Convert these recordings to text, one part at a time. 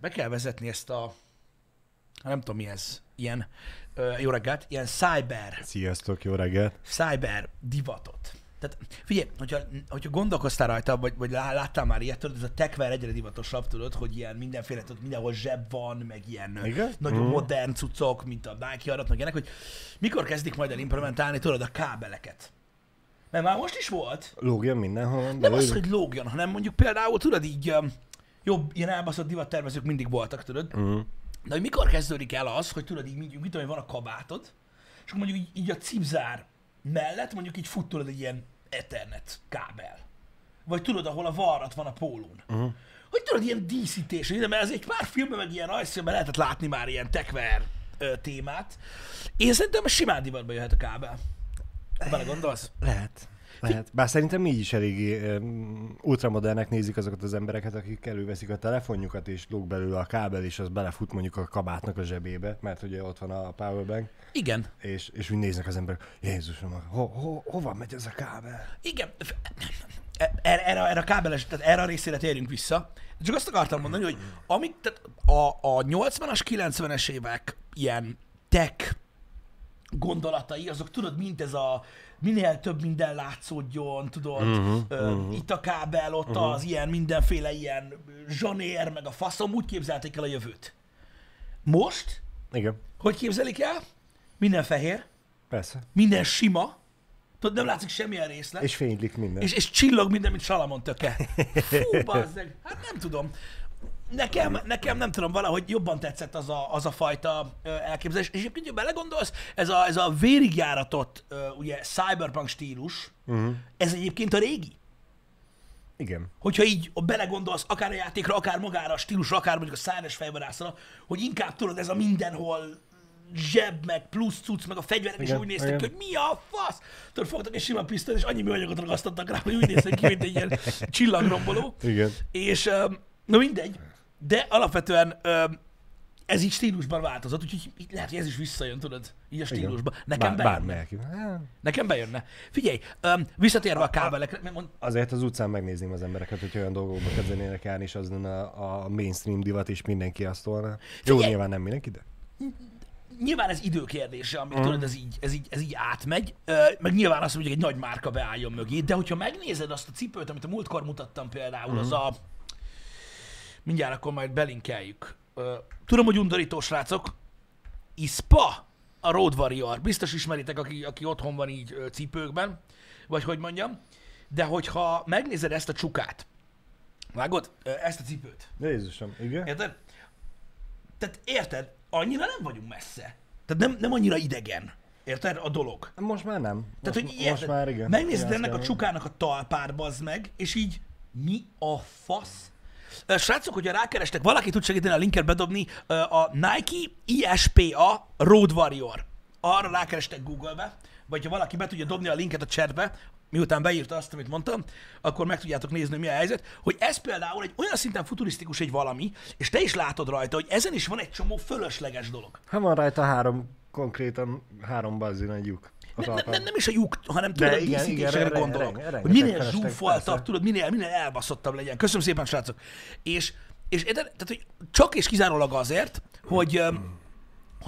Be kell vezetni ezt a... Nem tudom, mi ez. Ilyen, jó reggelt, ilyen cyber... Sziasztok, jó reggelt. Cyber divatot. Tehát figyelj, hogyha gondolkoztál rajta, vagy láttál már ilyet, tudod, ez a techver egyre divatosabb, tudod, hogy ilyen mindenféle, tudod, mindenhol zseb van, meg ilyen nagyon modern cuccok, mint a Nike arat, meg ilyenek, hogy mikor kezdik majd el implementálni, tudod, a kábeleket. Mert már most is volt. Lógjon mindenhol. Nem az, hogy lógjon, hanem mondjuk például, tudod, így jobb, ilyen elbaszott divattervezők mindig voltak, tudod. De hogy mikor kezdődik el az, hogy tudod, így mit tudom, van a kabátod, és mondjuk így a cipzár mellett mondjuk így fut, tudod, egy ilyen Ethernet kábel. Vagy tudod, ahol a varrat van a pólón. Hogy tudod, ilyen díszítés, mert ez egy pár filmben, meg ilyen rajzfilmben lehetett látni már ilyen techver témát. Én szerintem a simán divatba jöhet a kábel. Bele gondolsz? Lehet. Bár szerintem így is eléggé ultramodernek nézik azokat az embereket, akik előveszik a telefonjukat, és lóg belőle a kábel, és az belefut mondjuk a kabátnak a zsebébe, mert ugye ott van a powerbank. Igen. És úgy néznek az emberek, Jézusom, hova megy ez a kábel? Igen. Erre a kábeles, tehát erre a részére térjünk vissza. Csak azt akartam mondani, hogy amit tehát a 80-as, 90-es évek ilyen tech gondolatai, azok tudod, mint ez a minél több minden látszódjon, tudod, itt a kábel, ott az ilyen mindenféle ilyen zsanér, meg a faszom, úgy képzelték el a jövőt. Most? Igen. Hogy képzelik el? Minden fehér. Persze. Minden sima. Tudod, nem látszik semmilyen részlet. És fénylik minden. És csillog minden, mint Salamon töke. Fú, bazzeg. Hát nem tudom. Nekem nem tudom, valahogy jobban tetszett az a fajta elképzelés. És egyébként, ha belegondolsz, ez a vérigjáratott ugye cyberpunk stílus, ez egyébként a régi. Igen. Hogyha így belegondolsz akár a játékra, akár magára a stílusra, akár mondjuk a szárnyas fejvadászra, hogy inkább tudod, ez a mindenhol zseb, meg plusz cucc, meg a fegyverek is úgy néztek ki, hogy mi a fasz? Tudod, fogtak egy sima pisztolyt, és annyi műanyagot ragasztottak rá, hogy úgy néztek ki, mint egy ilyen csillagromboló. Igen. És na mindegy, de alapvetően ez így stílusban változott, úgyhogy lehet, hogy ez is visszajön, tudod, így a stílusban. Nekem bejönne. Nekem bejönne. Figyelj, visszatérve a kábelekre... Azért az utcán megnézném az embereket, hogy olyan dolgokba kezdenének állni, és azon a mainstream divat is mindenki azt tolna. Jó, nyilván nem mindenki, de... Nyilván ez időkérdése, amit tudod, ez így átmegy, meg nyilván azt mondjuk, hogy egy nagy márka beálljon mögé, de hogyha megnézed azt a cipőt, amit a múltkor mutattam például, az a... Mindjárt akkor majd belinkeljük. Tudom, hogy undorító, srácok. ISPA, a Road Warrior. Biztos ismeritek, aki otthon van így cipőkben, vagy hogy mondjam. De hogyha megnézed ezt a csukát, vágod? Ezt a cipőt. Jézusom, igen. Érted? Tehát érted, annyira nem vagyunk messze. Tehát nem annyira idegen. Érted? A dolog. Most már nem. Tehát, hogy érted, most már igen. Megnézed ennek a csukának a talpát, bazd meg, és így mi a fasz? Srácok, hogyha rákerestek, valaki tud segíteni a linket bedobni, a Nike ISPA Road Warrior. Arra rákerestek Google-be, vagy ha valaki be tudja dobni a linket a chatbe, miután beírta azt, amit mondtam, akkor meg tudjátok nézni, mi a helyzet, hogy ez például egy olyan szinten futurisztikus egy valami, és te is látod rajta, hogy ezen is van egy csomó fölösleges dolog. Ha van rajta konkrétan három bazzin egy lyuk. Nem is a lyuk, hanem tudod, a díszítésre gondolok. Hogy minél zsúfoltabb, tudod, minél elbaszottabb legyen. Köszönöm szépen, srácok. És tehát, hogy csak és kizárólag azért, hogy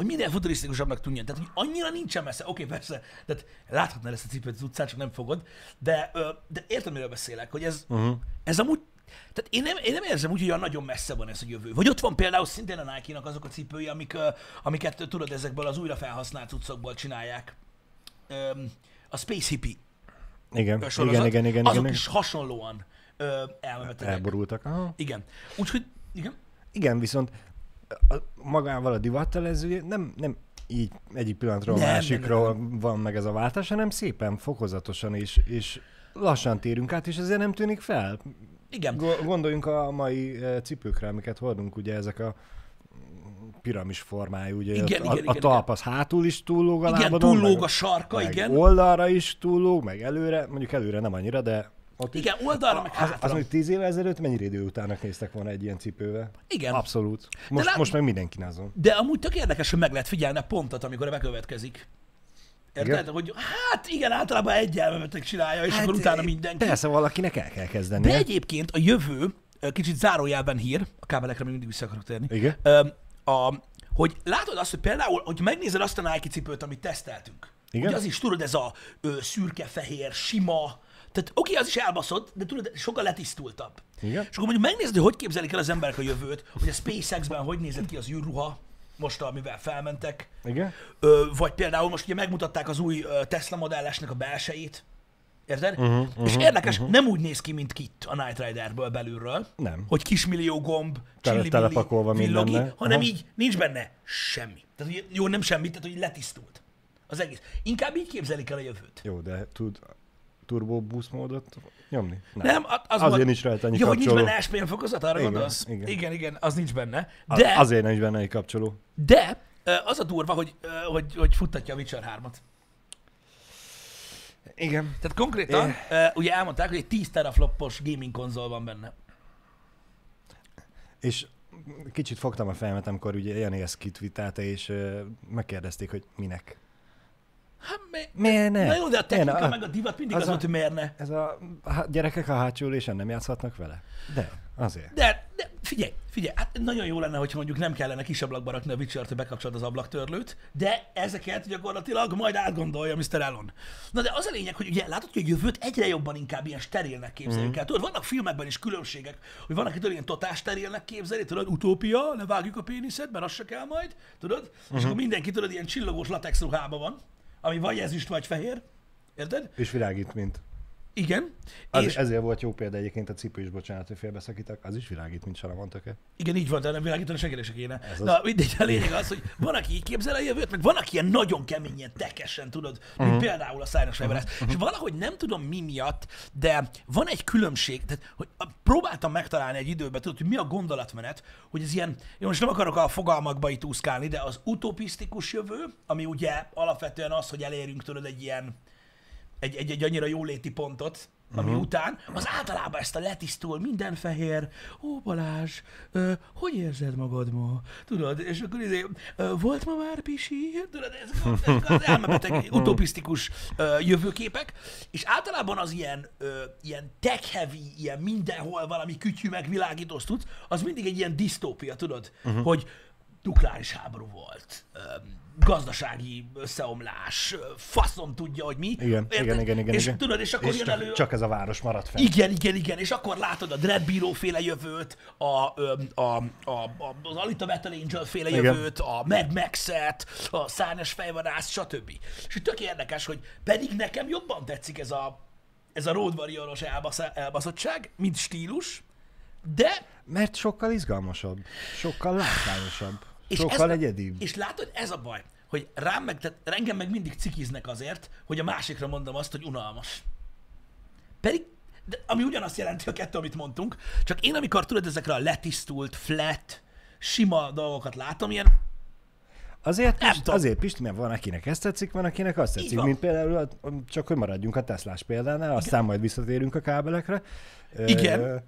minél futurisztikusabbnak tűnjön. Tehát, hogy annyira nincsen messze. Oké, persze, tehát láthatnál ezt a cipőt az utcán, csak nem fogod, de értem, miről beszélek, hogy ez amúgy, tehát én nem érzem úgy, hogy olyan nagyon messze van ez a jövő. Vagy ott van például szintén a Nike-nak azok a cipői, amiket tudod, ezekből az újra felhasznált cuccokból csinálják. A Space Hippie sorozat, azok is hasonlóan elmebetegek. Elborultak. Aha. Igen. Úgyhogy, igen? Igen, viszont magával a divattal ez nem így egyik pillanatról a másikról van meg ez a váltás, hanem szépen, fokozatosan és lassan térünk át, és ezért nem tűnik fel. Igen. Gondoljunk a mai cipőkre, amiket hordunk, ugye ezek a piramis formájú, ugye igen, a talp az hátul is túllóg a lábadon, túllóg a sarka, meg oldalra is túllóg, meg előre, mondjuk előre nem annyira, de ott igen, is. Oldalra, meg hátra. Az, hogy 10 évvel ezelőtt mennyire idő utának néztek volna egy ilyen cipővel? Igen. Abszolút. Most meg mindenki názol. De amúgy tök érdekes, hogy meg lehet figyelni a pontot, amikor bekövetkezik. Érted? Hogy hát igen, általában egy elmebetek csinálja, és akkor utána mindenki. Persze valakinek el kell kezdeni. De egyébként a jövő kicsit zárójelben hír, a kábelekre még mindig vissza akarok térni. Igen. Hogy látod azt, hogy például, hogy megnézed azt a Nike cipőt, amit teszteltünk. Igen. Ugye az is, tudod, ez a szürke-fehér, sima, tehát oké, az is elbaszott, de tudod, sokkal letisztultabb. Igen. És akkor mondjuk megnézed, hogy képzelik el az emberek a jövőt, hogy a SpaceX-ben hogy nézett ki az űrruha, most amivel felmentek. Igen. Vagy például most ugye megmutatták az új Tesla modellesnek a belsejét. Érted? És érdekes, nem úgy néz ki, mint Kit a Knight Riderből belülről, nem. Hogy kismillió gomb, csillibilli, villogi, hanem így nincs benne semmi. Tehát, hogy jó, nem semmi, tehát hogy letisztult az egész. Inkább így képzelik el a jövőt. Jó, de tud turbo boost módot nyomni? Nem, az azért nincs rajta annyi kapcsoló. Jó, hogy nincs benne SPM fokozat, arra gondolsz? Igen, az nincs benne. De, azért nincs benne egy kapcsoló. De az a durva, hogy futtatja a Witcher 3-at. Igen. Tehát konkrétan, ugye elmondták, hogy egy 10 terafloppos gaming konzol van benne. És kicsit fogtam a fejemet, amikor ugye Janihez kitvitálte, és megkérdezték, hogy minek. Hát miért ne? Na jó, de a technika meg a divat mindig az volt, hogy miért ne. Ez a gyerekek a hátsó ülésen nem játszhatnak vele? De, azért. De figyelj, hát nagyon jó lenne, hogyha mondjuk nem kellene kis ablakba rakni a Witcher-t, hogy bekapcsolod az ablaktörlőt, de ezeket gyakorlatilag majd átgondolja Mr. Elon. Na de az a lényeg, hogy ugye látod, hogy a jövőt egyre jobban inkább ilyen sterilnek képzeljük el. Tudod, vannak filmekben is különbségek, hogy vannak itt ilyen totál sterilnek képzeli, tudod, utópia, levágjuk a péniszet, mert az se kell majd, tudod? És akkor mindenki, tudod, ilyen csillogós latex ruhában van, ami vagy ezüst, vagy fehér, érted? És világít, mint. Igen. És... ezért volt jó példa egyébként a cipő is, bocsánat, hogy félbeszakítak, az is világít, mint salamantöke. Igen, így van, de nem világítani senkire se kéne. Az... na, mindegy, a lényeg az, hogy van, aki így képzel a jövőt, meg van, aki ilyen nagyon kemény, ilyen tekesen, tudod, mint például a Cybershadow. És valahogy nem tudom mi miatt, de van egy különbség, tehát, hogy próbáltam megtalálni egy időben, tudod, hogy mi a gondolatmenet, hogy ez ilyen, én most nem akarok a fogalmakba itt úszkálni, de az utopisztikus jövő, ami ugye alapvetően az, hogy elérünk, tudod, egy ilyen egy annyira jóléti pontot, ami után, az általában ezt a letisztul, minden fehér, ó Balázs, hogy érzed magad ma? Tudod, és akkor volt ma már pisi? Tudod, ezek az elmebeteg, utopisztikus jövőképek, és általában az ilyen tech-heavy, ilyen mindenhol valami kütyű megvilágító tudsz, az mindig egy ilyen disztópia, tudod, hogy nukleáris háború volt, gazdasági összeomlás, faszom tudja, hogy mi. Igen. És tudod, és akkor és jön elő... Csak ez a város marad fel. Igen, és akkor látod a Dread Bureau féle jövőt, az Alita Metal Angel féle jövőt, a Mad Max-et, a szárnyas fejvadász, stb. És tök érdekes, hogy pedig nekem jobban tetszik ez a Road Warrior-os elbaszottság, mint stílus, de... mert sokkal izgalmasabb, sokkal látványosabb. Sokkal egyedibb. És látod, ez a baj, hogy rám meg, tehát engem meg mindig cikiznek azért, hogy a másikra mondom azt, hogy unalmas. Pedig, ami ugyanazt jelenti a kettő, amit mondtunk, csak én amikor tudod ezekre a letisztult, flat, sima dolgokat látom, ilyen... Azért Pisti, mert van, akinek ezt tetszik, van, akinek azt tetszik. Mint például, csak hogy maradjunk a Teslás példánál, aztán majd visszatérünk a kábelekre. Igen.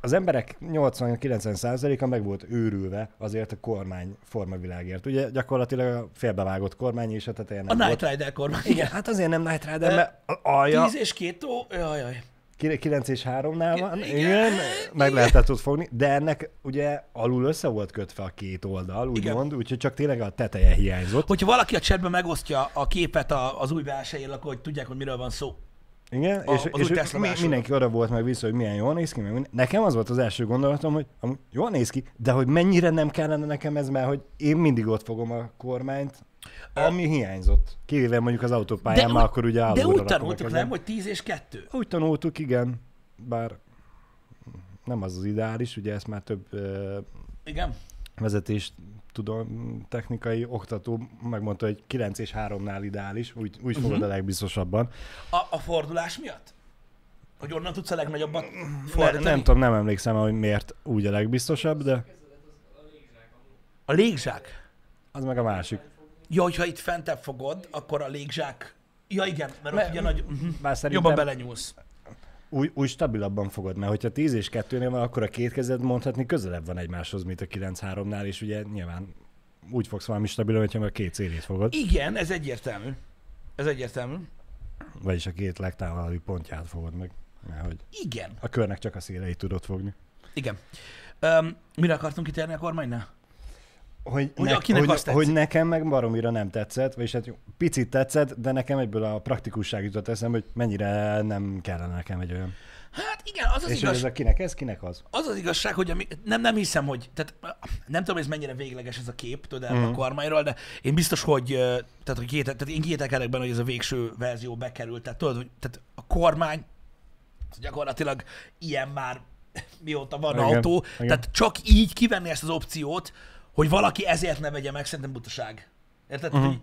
Az emberek 80-90%-a meg volt őrülve azért a kormány formavilágért. Ugye gyakorlatilag a félbevágott kormány és a tetején nem volt. A Knight Rider kormány. Igen, hát azért nem Knight Rider, mert alja... 10 és 2, jajjaj. 9 és 3-nál van, igen, meg lehetett ott fogni, de ennek ugye alul össze volt kötve a két oldal, úgymond, úgyhogy csak tényleg a teteje hiányzott. Hogyha valaki a chatben megosztja a képet az új belsejéről, akkor hogy tudják, hogy miről van szó. Igen, és mindenki oda volt meg vissza, hogy milyen jól néz ki. Nekem az volt az első gondolatom, hogy jól néz ki, de hogy mennyire nem kellene nekem ez, mert hogy én mindig ott fogom a kormányt, ami hiányzott. Kivéve mondjuk az autópályán, már akkor ugye állóra. De úgy tanultuk, nem, hogy 10 és 2? Úgy tanultuk, igen, bár nem az az ideális, ugye ezt már több vezetést tudom, technikai oktató megmondta, hogy 9 és 3-nál ideális, úgy fogod a legbiztosabban. A fordulás miatt? Hogy onnan tudsz a legnagyobbat fordítani? Nem tudom, nem emlékszem, hogy miért úgy a legbiztosabb, de... A légzsák? Az meg a másik. Ja, hogyha itt fentebb fogod, akkor a légzsák... Ja igen, mert ugye nagy... jobban belenyúlsz. Úgy stabilabban fogod, mert hogyha 10 és 2-nél van, akkor a két kezed mondhatni közelebb van egymáshoz, mint a 9-3-nál, és ugye nyilván úgy fogsz valami stabilan, hogyha már a két célét fogod. Igen, ez egyértelmű. Vagyis a két legtávolabbi pontját fogod meg. Már hogy igen. A körnek csak a széleit tudod fogni. Igen. Mire akartunk kitérni a kormánynál? Hogy nekem meg baromira nem tetszett, vagyis hát picit tetszett, de nekem egyből a praktikusság jutott eszembe, hogy mennyire nem kellene nekem egy olyan. Hát igen, az az és igazság. És ez a kinek ez, kinek az? Az az igazság, hogy nem hiszem, hogy, tehát nem tudom, ez mennyire végleges ez a kép, tudod, a kormányról, de én biztos, hogy, én kételkedek benne, hogy ez a végső verzió bekerült. Tehát tudod, hogy tehát a kormány gyakorlatilag ilyen már mióta van igen, autó, igen. Tehát csak így kivenni ezt az opciót, hogy valaki ezért ne vegye meg, szerintem butaság. Érted? Uh-huh.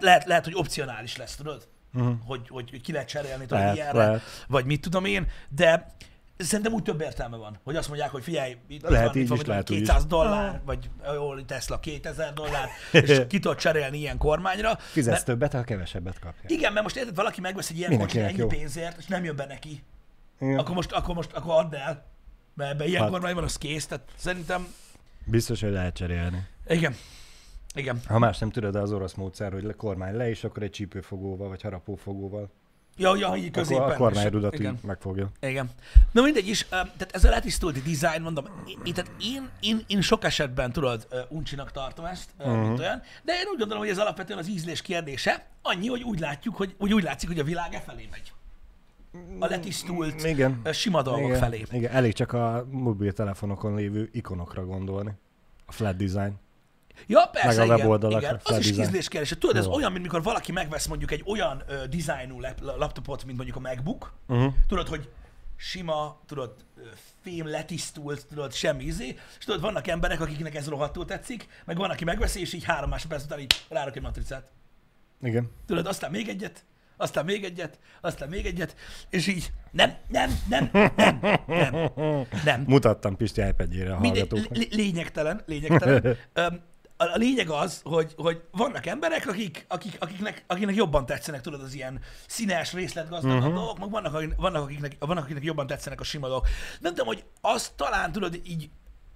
Lehet, hogy opcionális lesz, tudod? Uh-huh. Hogy ki lehet cserélni, tudod, ilyenre, vagy mit tudom én, de szerintem úgy több értelme van, hogy azt mondják, hogy figyelj, itt van $200, vagy jól Tesla $2000, és ki tud cserélni ilyen kormányra. Fizetsz többet, ha kevesebbet kapja. Igen, mert most érted, valaki megvesz egy ilyen kormány ennyi pénzért, és nem jön be neki. Igen. Akkor add el, mert ebben ilyen kormány van, az kész, tehát szerintem biztos, hogy lehet cserélni. Igen. Igen. Ha más nem tudod, az orosz módszer, hogy kormány le, és akkor egy csípőfogóval, vagy harapófogóval. Ja, így középen. A kormányrudat így megfogja. Igen. Na mindegy is, tehát ez a letisztulti design, mondom, én sok esetben, tudod, uncsinak tartom ezt, mint olyan, de én úgy gondolom, hogy ez alapvetően az ízlés kérdése, annyi, hogy úgy látszik, hogy a világ e felé megy. A letisztult sima dolgok felé. Igen, elég csak a mobiltelefonokon lévő ikonokra gondolni. A flat design. Ja, persze, igen. Az is ízléskereső. Tudod, ez olyan, mint mikor valaki megvesz mondjuk egy olyan dizájnú laptopot, mint mondjuk a MacBook. Uh-huh. Tudod, hogy sima, tudod, fém letisztult, tudod, semmi ízé. És tudod, vannak emberek, akiknek ez rohadtul tetszik, meg van, aki megveszi, és így 3 másodperc után így rárak egy matricát. Igen. Tudod, aztán még egyet. Aztán még egyet, és így nem. Mutattam Pisti iPad-jére a hallgatóknak. Lényegtelen. A lényeg az, hogy vannak emberek, akiknek jobban tetszenek, tudod, az ilyen színes, részletgazdag dolgok, meg vannak, akiknek jobban tetszenek a sima dolgok. Nem tudom, hogy azt talán, tudod,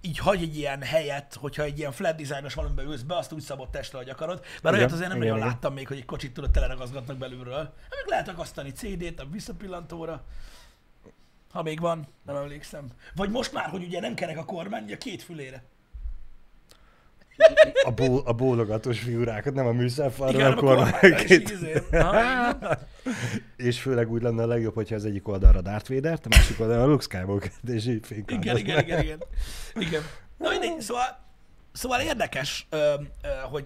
így hagy egy ilyen helyet, hogyha egy ilyen flat designos valamiben ülsz be, azt úgy szabott testre, hogy akarod. Bár olyat azért nem nagyon láttam még, hogy egy kocsit tudod teleragaszgatnak belülről. Még lehet akasztani CD-t a visszapillantóra, ha még van, nem emlékszem. Vagy most már, hogy ugye nem kerek a kormány, ugye 2 fülére. A bólogatós figurákat, nem a műszerfalra, a kormánykét. És főleg úgy lenne a legjobb, hogyha az egyik oldalra Darth Vadert, a másik oldalra a Luke Skywalkert, és így fénykároznak. Igen. Na, mindegy, szóval érdekes,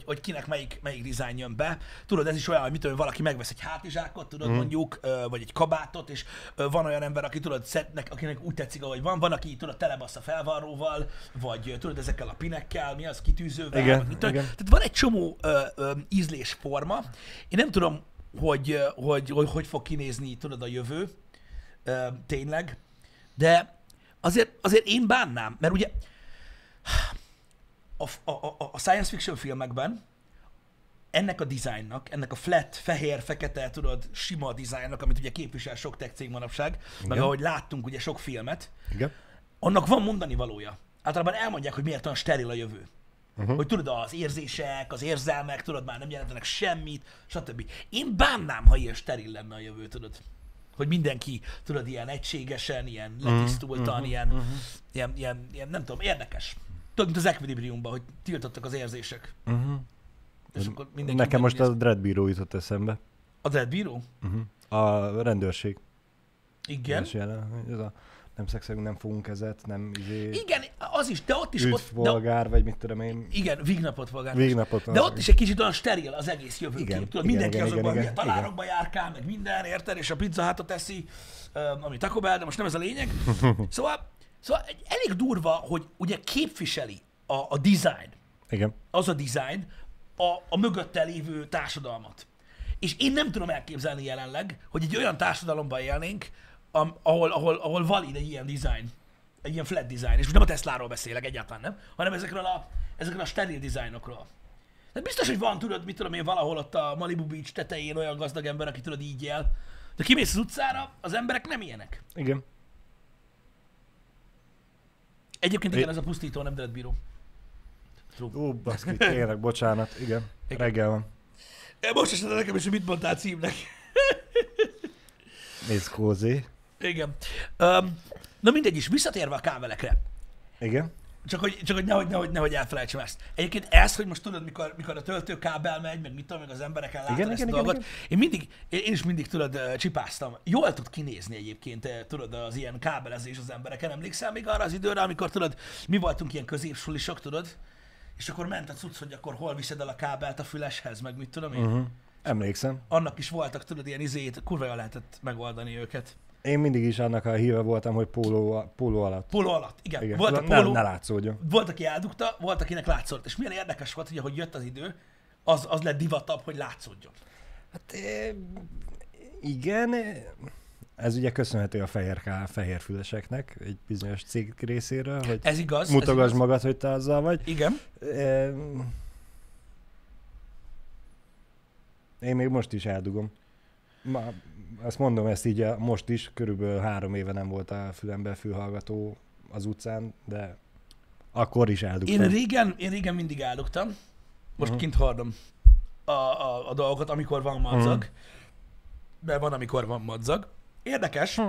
hogy kinek melyik dizájn jön be. Tudod, ez is olyan, hogy mitől valaki megvesz egy hátizsákot, tudod, mondjuk, vagy egy kabátot, és van olyan ember, aki tudod, akinek úgy tetszik, ahogy van, aki tudod, telebasz a felvarróval, vagy tudod, ezekkel a pinekkel, mi az, kitűzővel. Igen. Tehát van egy csomó ízlésforma. Én nem tudom, hogy fog kinézni, tudod, a jövő, tényleg, de azért én bánnám, mert ugye a science fiction filmekben ennek a dizájnnak, ennek a flat, fehér, fekete, tudod, sima dizájnnak, amit ugye képvisel sok tech cég manapság, meg ahogy láttunk ugye sok filmet, annak van mondani valója. Általában elmondják, hogy miért olyan steril a jövő. Uh-huh. Hogy tudod, az érzések, az érzelmek, tudod, már nem jelentenek semmit, stb. Én bánnám, ha ilyen steril lenne a jövő, tudod. Hogy mindenki, tudod, ilyen egységesen, ilyen letisztultan, ilyen, nem tudom, érdekes. Tudod, mint az Equilibriumban, hogy tiltottak az érzések. És akkor nekem most a Dread Bureau jutott eszembe. A Dread Bureau? A rendőrség. Igen. Nem szexelünk, nem fogunk ezet, nem izé... Igen, az is, de ott is... Üdvpolgár, vagy mit tudom én... Igen, vígnapotpolgár. De ott is egy kicsit olyan steril az egész jövőkép. Tudod, mindenki azokban a talárokban járkál, meg minden, érted, és a pizza hátra teszi, ami Taco Bell, de most nem ez a lényeg. Szóval elég durva, hogy ugye képviseli a design, az a design, a mögötte lévő társadalmat. És én nem tudom elképzelni jelenleg, hogy egy olyan társadalomban élnénk, ahol valid egy ilyen design, egy ilyen flat design, és most nem a Tesláról beszélek, egyáltalán nem, hanem ezekről a steril designokról. Tehát biztos, hogy van, tudod, mit tudom én, valahol ott a Malibu Beach tetején olyan gazdag ember, aki tudod, így él, de kimész az utcára, az emberek nem ilyenek. Igen. Egyébként igen, ez a pusztító, nem Dread Bureau. Ó, baszki, tényleg, bocsánat, igen, reggel van. Most esetleg nekem is, hogy mit mondtál címnek. Nézd, Kózé. Igen. Na mindegy is, visszatérve a kábelekre. Igen. Csak hogy nehogy elfelejtsem ezt. Egyébként ez, hogy most tudod, mikor a töltőkábel megy, meg mit tudom, meg az emberekkel látod ezt a dolgot. Én is mindig tudod, csipáztam. Jól tud kinézni egyébként, tudod, az ilyen kábelezés az embereken. Emlékszel még arra az időre, amikor tudod, mi voltunk ilyen középsulisok, tudod? És akkor ment a cucc, hogy akkor hol viszed el a kábelt a füleshez, meg mit tudom én. Uh-huh. Emlékszem. Annak is voltak, tudod, ilyen izét, kurva lehetett megoldani őket. Én mindig is annak a híve voltam, hogy póló alatt. Póló alatt, igen. Igen. Volt a póló, ne látszódjon. Volt, aki eldugta, volt, akinek látszott. És milyen érdekes volt, hogy ahogy jött az idő, az lett divatabb, hogy látszódjon. Hát igen, ez ugye köszönhető a fehér füleseknek, egy bizonyos cég részéről, hogy ez igaz, mutogasd magad, hogy te azzal vagy. Igen. Én még most is eldugom. Azt mondom, ezt így most is, körülbelül 3 éve nem volt a fülemben fülhallgató az utcán, de akkor is eldugtam. Én régen mindig eldugtam, most kint hordom a dolgot, amikor van madzag, mert van, amikor van madzag. Érdekes,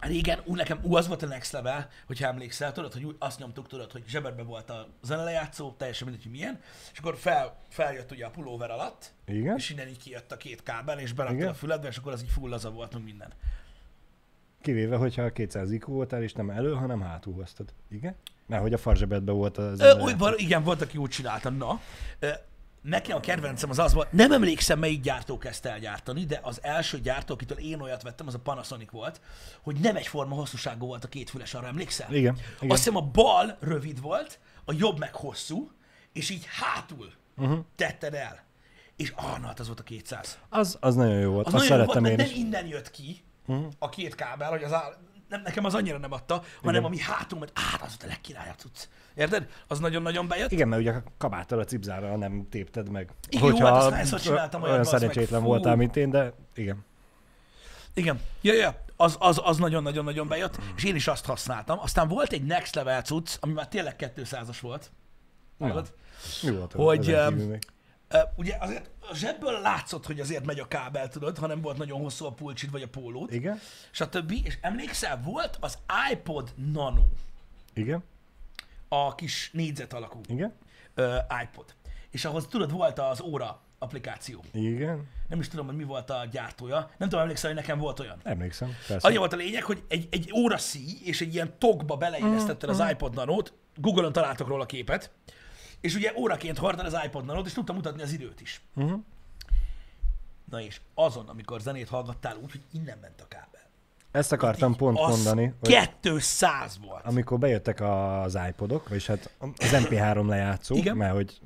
régen nekem az volt a next level, hogyha emlékszel, tudod, hogy úgy azt nyomtuk, tudod, hogy zsebedben volt a zenelejátszó, teljesen mindegy, hogy milyen, és akkor feljött ugye a pulóver alatt, igen? És innen így kijött a 2 kábel, és beraktad a füledbe, és akkor az így full laza volt, meg minden. Kivéve, hogyha 200 IQ voltál, és nem elő, hanem hátul hoztad, igen? Mert hogy a farzsebedben volt a zenelejátszó. Igen, volt, aki úgy csinálta, na. Nekem a kedvencem az volt, nem emlékszem, melyik gyártó kezdte el gyártani, de az első gyártó, akitől én olyat vettem, az a Panasonic volt, hogy nem egyforma hosszúságú volt a 2 füles, arra emlékszel? Igen. Igen. Azt hiszem a bal rövid volt, a jobb meg hosszú, és így hátul tetted el. És hát az volt a 200. Az nagyon jó volt, azt szerettem én is. Nem innen jött ki a 2 kábel, hogy az nekem az annyira nem adta, hanem igen. Ami hátul ment, az volt a legkirályabb cucc. Érted? Az nagyon-nagyon bejött. Igen, mert ugye a kabáttal a cipzárral nem tépted meg. Igen, hogyha jó, hát azt csináltam, olyan szerencsétlen voltál, mint én, de igen. Igen. Ja. Az nagyon-nagyon-nagyon bejött, és én is azt használtam. Aztán volt egy next level cucc, ami már tényleg 200-as volt. Jó volt. Hogy ugye azért a zsebből látszott, hogy azért megy a kábel, tudod, ha nem volt nagyon hosszú a pulcsid vagy a pólót. Igen. És a többi, és emlékszel, volt az iPod Nano. Igen. A kis négyzet alakú iPod. És ahhoz tudod, volt az óra applikáció. Igen. Nem is tudom, hogy mi volt a gyártója. Nem tudom, emlékszel, hogy nekem volt olyan. Emlékszem, persze. Annyi volt a lényeg, hogy egy óra szíj, és egy ilyen tokba beleillesztetted az iPod Nano-t. Google-on találtok róla képet. És ugye óraként hordtad az iPod Nano-t, és tudtam mutatni az időt is. Na és azon, amikor zenét hallgattál úgy, hogy innen ment a kábel. Ezt akartam pont mondani. 200 volt. Amikor bejöttek az iPodok, vagyis hát az MP3 lejátszó, mert hogy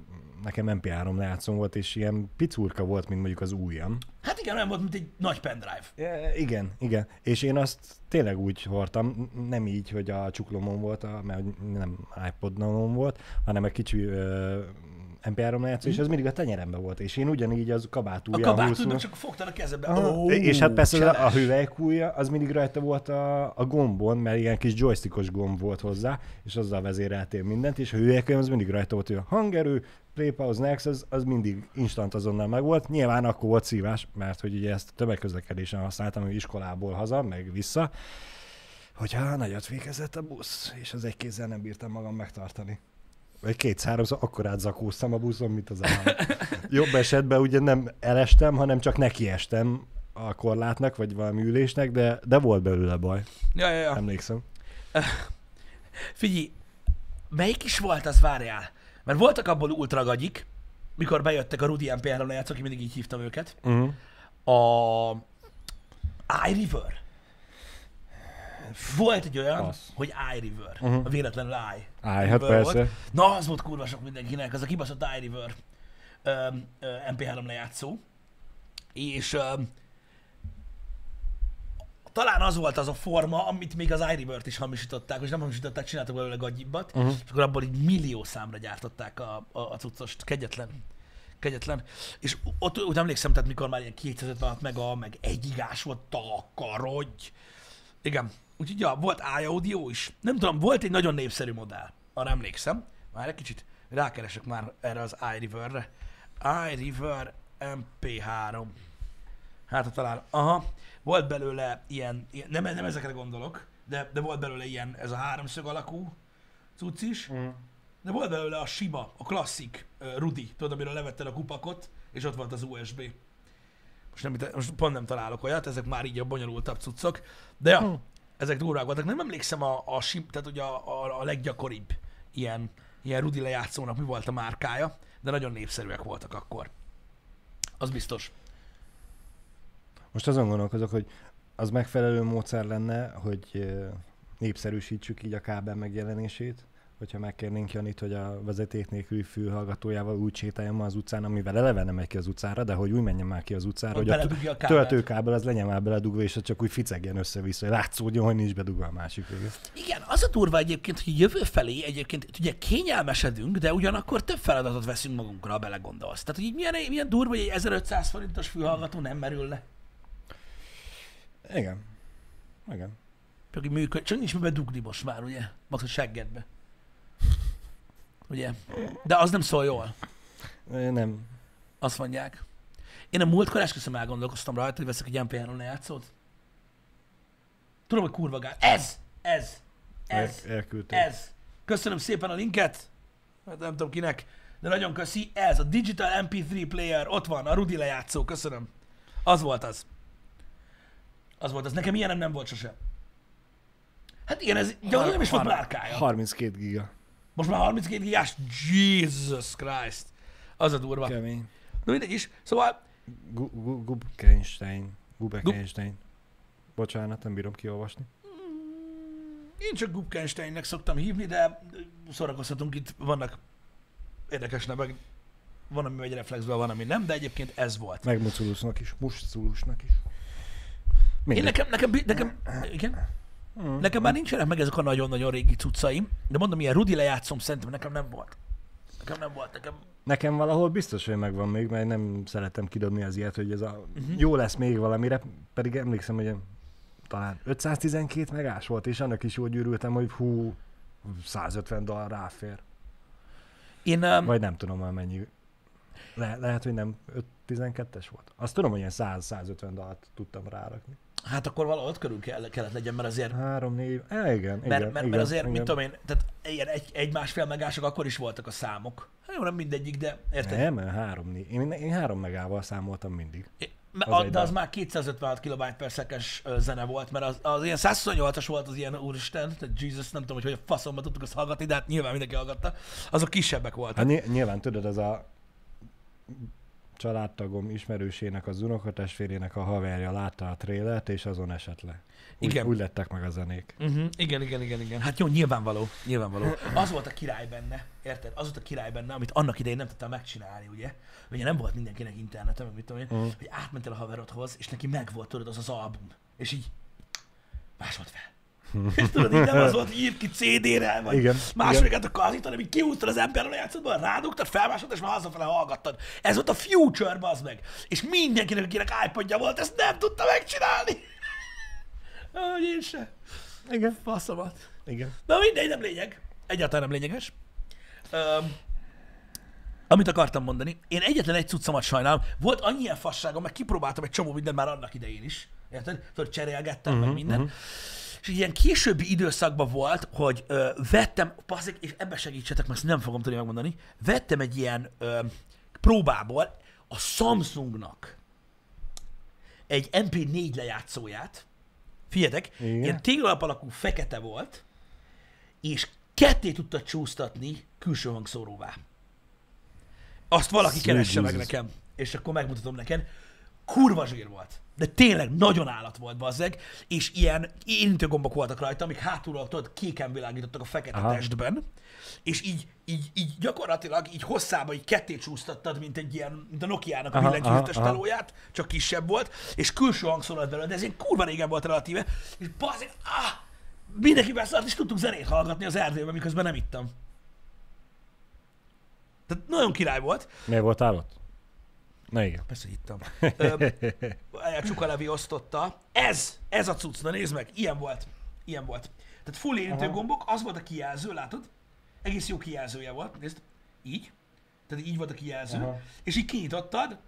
nekem MP3 lejátszón volt, és ilyen picurka volt, mint mondjuk az ujjam. Hát igen, olyan volt, mint egy nagy pendrive. Igen. És én azt tényleg úgy hordtam, nem így, hogy a csuklomon volt, mert nem iPod Nano-n volt, hanem egy kicsi MP3 lejátszó, és az mindig a tenyeremben volt, és én ugyanígy az kabátújjal húztam. A kabátújjal csak fogtad a kezedbe. És hát persze cseles. A hüvelykújja, az mindig rajta volt a gombon, mert ilyen kis joystickos gomb volt hozzá, és azzal vezéreltél mindent, és a hüvelykújja az mindig rajta volt, hogy a hangerő, play, pause, next, az mindig instant azonnal megvolt. Nyilván akkor volt szívás, mert hogy ugye ezt tömegközlekedésen használtam, iskolából haza, meg vissza, hogyha nagyot fékezett a busz, és az egy kézzel nem bírtam magam megtartani. Vagy 200-300, akkor átzakóztam a buszon, mint az állam. Jobb esetben ugye nem elestem, hanem csak nekiestem a korlátnak, vagy valami ülésnek, de volt belőle baj. Ja. Emlékszem. Figyelj, melyik is volt az, várjál? Mert voltak abból ultragagyik, mikor bejöttek a Rudi MP3 lejátszók, én mindig így hívtam őket. A iRiver. Volt egy olyan, hogy iRiver. Véletlenül i. Hát persze. Na, az volt kurva sok mindenkinek, az a kibaszott iRiver MP3 lejátszó. És talán az volt az a forma, amit még az iRiver-t is hamisították, és nem hamisították, csináltak belőle gagyibbat, és akkor abból így millió számra gyártották a cuccost. Kegyetlen. És ott úgy emlékszem, tehát mikor már ilyen 256 mega, meg 1 gigás volt, takarodj. Igen. Úgyhogy volt iAudio is. Nem tudom, volt egy nagyon népszerű modell. Arra emlékszem. Már egy kicsit rákeresek már erre az iRiver-re. iRiver MP3. Hát ha talál. Aha, volt belőle ilyen nem ezekre gondolok, de volt belőle ilyen, ez a háromszög alakú cucc is, de volt belőle a sima, a klasszik Rudi, tudod, amiről levetted a kupakot, és ott volt az USB. Most pont nem találok olyat, ezek már így a bonyolultabb cuccok, de ja, ezek durvák voltak. Nem emlékszem tehát ugye a leggyakoribb ilyen Rudi lejátszónak mi volt a márkája, de nagyon népszerűek voltak akkor. Az biztos. Most azon gondolkozok, hogy az megfelelő módszer lenne, hogy népszerűsítsük így a kábel megjelenését, hogyha megkérnénk Janit, hogy a vezeték nélküli fülhallgatójával úgy sétáljon ma az utcán, amivel eleve nem megy ki az utcára, de hogy úgy menjen már ki az utcára, hogy a töltőkábel az legyen már beledugva, és csak úgy ficegjen össze-vissza, hogy látszódjon, hogy nincs bedugva a másik végül. Igen, az a durva egyébként, hogy jövő felé egyébként ugye kényelmesedünk, de ugyanakkor több feladatot veszünk magunkra, ha belegondolsz. Tehát, hogy így milyen durva, hogy egy 1500 forintos fülhallgató nem merül le. Igen. Igen. Csak nincs mibe dugni most már, ugye? Max a seggedbe. Ugye? De az nem szól jól. Nem. Azt mondják. Én a múltkor esküszöm elgondolkoztam rajta, hogy veszek egy MP3 lejátszót. Tudom, hogy kurva gáz. Ez! Köszönöm szépen a linket. Hát nem tudom kinek, de nagyon köszi. Ez a Digital MP3 Player. Ott van, a Rudi lejátszó. Köszönöm. Az volt az. Nekem ilyenem nem volt sose. Hát igen, ez gyakorlatilag nem is volt márkája. 32 giga. Most már 32 gigás? Jesus Christ! Az a durva. Kemény. Na mindegy is, szóval... Gubkenstein. Bocsánat, nem bírom kiolvasni. Én csak Gubkensteinnek szoktam hívni, de szórakozhatunk itt, vannak érdekes nevek. Van, ami megy reflexből, van, ami nem, de egyébként ez volt. Meg Musculusnak is. Én nekem már nincsenek meg ezek a nagyon-nagyon régi cuccaim, de mondom, ilyen Rudi lejátszom szerintem nekem nem volt. Nekem valahol biztos, hogy megvan még, mert nem szeretem kidobni az ilyet, hogy ez a jó lesz még valamire, pedig emlékszem, hogy talán 512 megás volt, és annak is úgy gyűrültem, hogy 150 dal ráfér. Vagy nem tudom már mennyi. Lehet, hogy nem 5-12-es volt. Azt tudom, hogy ilyen 100-150 dalt tudtam rárakni. Hát akkor valahol ott körül kellett legyen, mert azért... 3-4... Mert azért, mit tudom én, tehát ilyen 1-1,5 megások akkor is voltak a számok. Hát jó, nem mindegyik, de érted? Nem, 3-4. Én 3 megával számoltam mindig. De az már 256 kb/s zene volt, mert az ilyen 128-as volt az ilyen úristen, tehát Jesus, nem tudom, hogy a faszomba tudtuk azt hallgatni, de hát nyilván mindenki hallgatta. Azok kisebbek voltak. Hát nyilván tudod, az a... családtagom ismerősének, az unokatestvérének a haverja látta a trélert, és azon esett le. Úgy lettek meg a zenék. Igen. Hát jó, nyilvánvaló. Az volt a király benne, érted? Az volt a király benne, amit annak idején nem tudtam megcsinálni, ugye nem volt mindenkinek internete, meg mit tudom én, hogy átmentél a haverodhoz, és neki megvolt, tudod, az album. És így másolt fel. És tudod, így nem az volt, hogy írd ki CD-re, vagy másodikát a karzit, hanem így kiúztad az emberről játszatban, rádugtad, felmásoltad, és már hazafele hallgattad. Ez volt a future, bazd meg. És mindenkinek, akinek iPodja volt, ezt nem tudta megcsinálni. Ahogy én se. Igen. Faszomat. Igen. Na mindegy, nem lényeg. Egyáltalán nem lényeges. Amit akartam mondani, én egyetlen egy cuccamat sajnálom, volt annyi ilyen fasságom, meg kipróbáltam egy csomó mindent már annak idején is. Érted? Tudod, cserélgettem, meg minden. És ilyen későbbi időszakban volt, hogy vettem, passzik, és ebbe segítsetek, mert ezt nem fogom tudni megmondani, vettem egy ilyen próbából a Samsungnak egy MP4 lejátszóját, figyeljetek, ilyen téglalap alakú fekete volt, és ketté tudtad csúsztatni külső hangszóróvá. Azt valaki keresse meg nekem, és akkor megmutatom nekem. Kurva zsír volt. De tényleg nagyon állat volt, bazzeg, és ilyen érintőgombok voltak rajta, amik hátulról, tudod, kéken világítottak a fekete testben, és így gyakorlatilag így hosszába így ketté csúsztattad, mint egy ilyen, mint a Nokia-nak a billentyűzetes telóját, csak kisebb volt, és külső hangszólat belőle, de ez ilyen kurva régen volt relatíve, és bazzeg, mindenki beszállt, és tudtuk zenét hallgatni az erdőben, miközben nem ittam. Tehát nagyon király volt. Miért voltál ott? Na igen. Persze, hittem. Csukalevi osztotta. Ez a cucc, na nézd meg, ilyen volt. Tehát full érintő gombok, az volt a kijelző, látod? Egész jó kijelzője volt, nézd, így. Tehát így volt a kijelző, és így kinyitottad,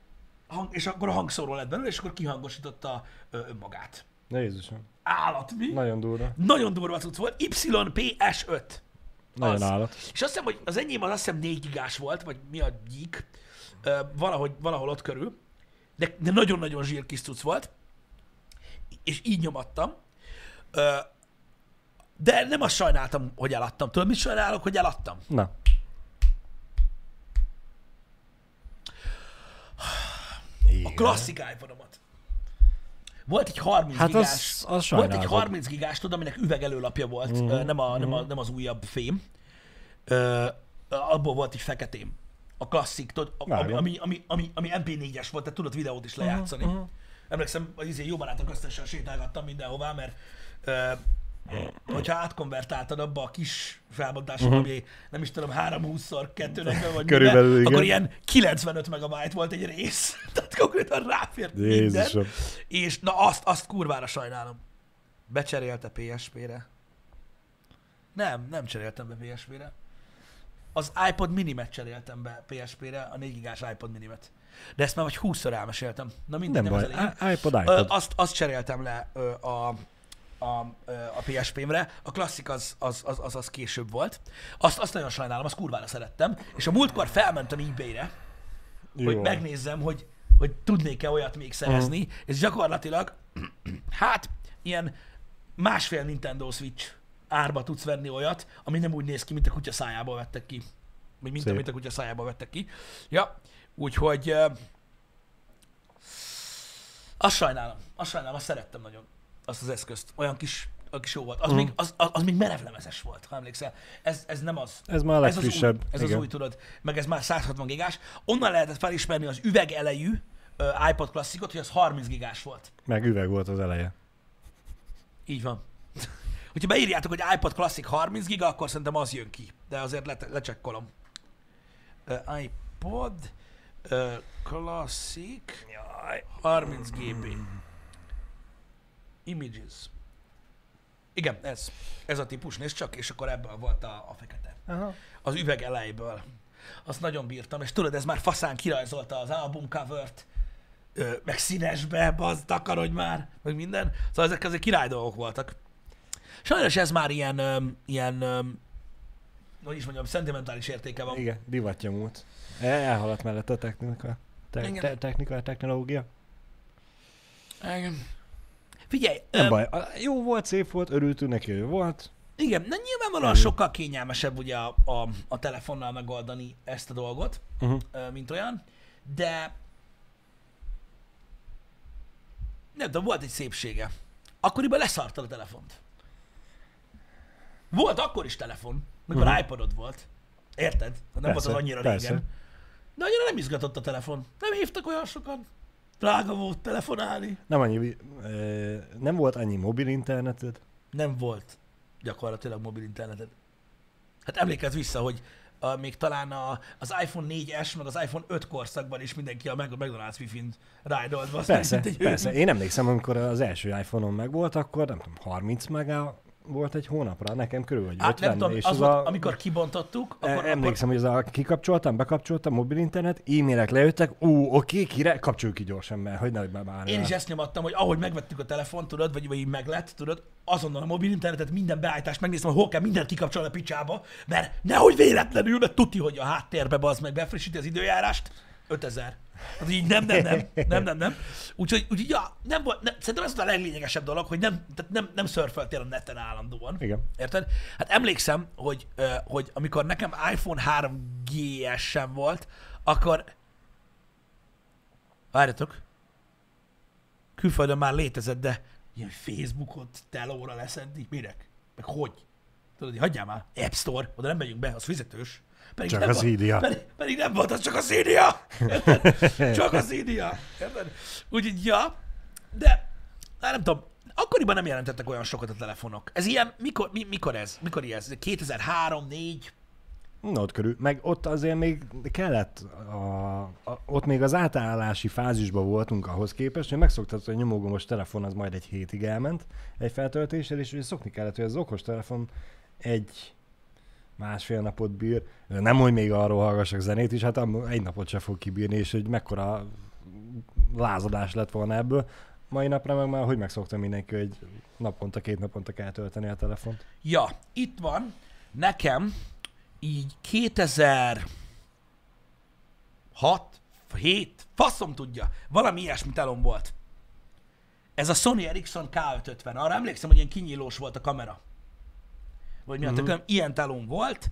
és akkor a hangszóró lett belőle, és akkor kihangosította önmagát. Ne Jézusom. Állat, mi? Nagyon durva. Nagyon durva cucc volt. YPS5. Nagyon az. Állat. És azt hiszem, hogy az enyém az azt hiszem 4 gigás volt, vagy mi a gyík, valahol ott körül, de nagyon-nagyon zsír kis cucc volt, és így nyomattam. De nem azt sajnáltam, hogy eladtam. Tudod, mit sajnálok, hogy eladtam? Na. A klasszik iPhone-omat. Volt egy 30 gigás, az volt egy 30 gigás, tudod, aminek üvegelőlapja volt, nem az újabb fém. Abból volt egy feketém. A klasszik, tudod, ami MP4-es volt, tehát tudod videót is lejátszani. Emlékszem, hogy jó barátok köztesen sétálgattam mindenhová, mert hogyha átkonvertáltad abba a kis felbontáson, ami nem is tudom, 320x240 vagy körülbelül, minden, akkor ilyen 95 megabyte volt egy rész. Tehát konkrétan ráfért Jézusom. Minden. És na azt kurvára sajnálom. Becserélte PSP-re. Nem cseréltem be PSP-re. Az iPod Minimet cseréltem be PSP-re, a 4 gigás iPod Minimet. De ezt már vagy 20-szor elmeséltem. Na minden, nem baj. iPod. Azt cseréltem le a PSP-mre. A klasszik az később volt. Azt nagyon sajnálom, azt kurvára szerettem. És a múltkor felmentem eBay-re, hogy megnézzem, hogy tudnék-e olyat még szerezni. És gyakorlatilag, ilyen másfél Nintendo Switch árba tudsz venni olyat, ami nem úgy néz ki, mint a kutya szájából vettek ki. Vagy mint amit a kutya szájából vettek ki. Ja, úgyhogy azt sajnálom, azt szerettem nagyon. Azt az eszközt. Olyan kis jó volt. Az még merevlemezes volt, ha emlékszel. Ez nem az. Ez már a legfrissebb. Ez az új, tudod. Meg ez már 160 gigás. Onnan lehetett felismerni az üveg elejű iPod klasszikot, hogy az 30 gigás volt. Meg üveg volt az eleje. Így van. Hogyha beírjátok, hogy iPod Classic 30 giga, akkor szerintem az jön ki. De azért lecsekkolom. iPod Classic 30 GB. Images. Igen, ez a típus, nézd csak, és akkor ebből volt a fekete. Aha. Az üveg elejéből. Azt nagyon bírtam, és tudod, ez már faszán kirajzolta az album covert, meg színesbe, bazd, takarodj már, meg minden. Szóval ezek azért király dolgok voltak. Sajnos ez már ilyen hogy is mondjam, szentimentális értéke van. Igen, divatja múlt. Elhaladt mellett a technológia. Igen. Figyelj! Nem baj, jó volt, szép volt, örültünk neki, jó volt. Igen, de nyilvánvalóan sokkal kényelmesebb ugye a telefonnal megoldani ezt a dolgot, mint olyan, de nem tudom, volt egy szépsége. Akkoriban leszartad a telefont. Volt akkor is telefon, mikor iPodod volt. Érted? Nem persze, volt az annyira régen. De annyira nem izgatott a telefon. Nem hívtak olyan sokan. Drága volt telefonálni. Nem volt annyi mobil interneted? Nem volt gyakorlatilag mobil interneted. Hát emlékezz vissza, hogy még talán az iPhone 4S, meg az iPhone 5 korszakban is mindenki a McDonald's Wi-Fi-n rájdolva. Persze. Én emlékszem, amikor az első iPhone-on meg volt, akkor nem tudom, 30 mega volt egy hónapra, nekem körülbelül 50. Tudom, és amikor kibontottuk, akkor... Emlékszem, hogy kikapcsoltam, bekapcsoltam, mobil internet, e-mailek lejöttek, kapcsoljuk ki gyorsan, mert hogy nehogy már bárjál. Én is ezt nyomattam, hogy ahogy megvettük a telefont, tudod, vagy így meglett, tudod, azonnal a mobil internetet, minden beállítást megnéztem, hogy hol kell mindent kikapcsolni a picsába, mert nehogy véletlenül, mert tuti, hogy a háttérbe bazd meg, befrissíti az időjárást, 5000. Hát így nem. Úgyhogy ja, nem volt, szerintem ez volt a leglényegesebb dolog, hogy nem szörföltél a neten állandóan. Igen. Érted? Hát emlékszem, hogy amikor nekem iPhone 3GS sem volt, akkor... Várjatok. Külföldön már létezett, de ilyen Facebookot telóra leszedni? Minek? Meg hogy? Tudod, hagyjál már. App Store, oda nem megyünk be, az fizetős. Csak a CD-ja. Pedig nem volt, az csak a CD-ja. Csak a CD-ja. Úgyhogy, ja, de nem tudom, akkoriban nem jelentettek olyan sokat a telefonok. Ez ilyen, mikor ez? Mikor ilyen? 2003, 2004? Na, ott körül. Meg ott azért még kellett, ott még az átállási fázisban voltunk ahhoz képest, hogy megszoktatod, hogy a nyomógombos telefon az majd egy hétig elment egy feltöltéssel, és szokni kellett, hogy az okostelefon egy... másfél napot bír, nem hogy még arról hallgassak zenét is, hát egy napot sem fog kibírni, és hogy mekkora lázadás lett volna ebből. Mai napra meg már, hogy megszoktam mindenki, hogy naponta, két naponta kell tölteni a telefont. Ja, itt van. Nekem így 2006, 2007, faszom tudja, valami ilyesmi telom volt. Ez a Sony Ericsson K550, arra emlékszem, hogy ilyen kinyílós volt a kamera. Vagy mi a tököm, ilyen telom volt.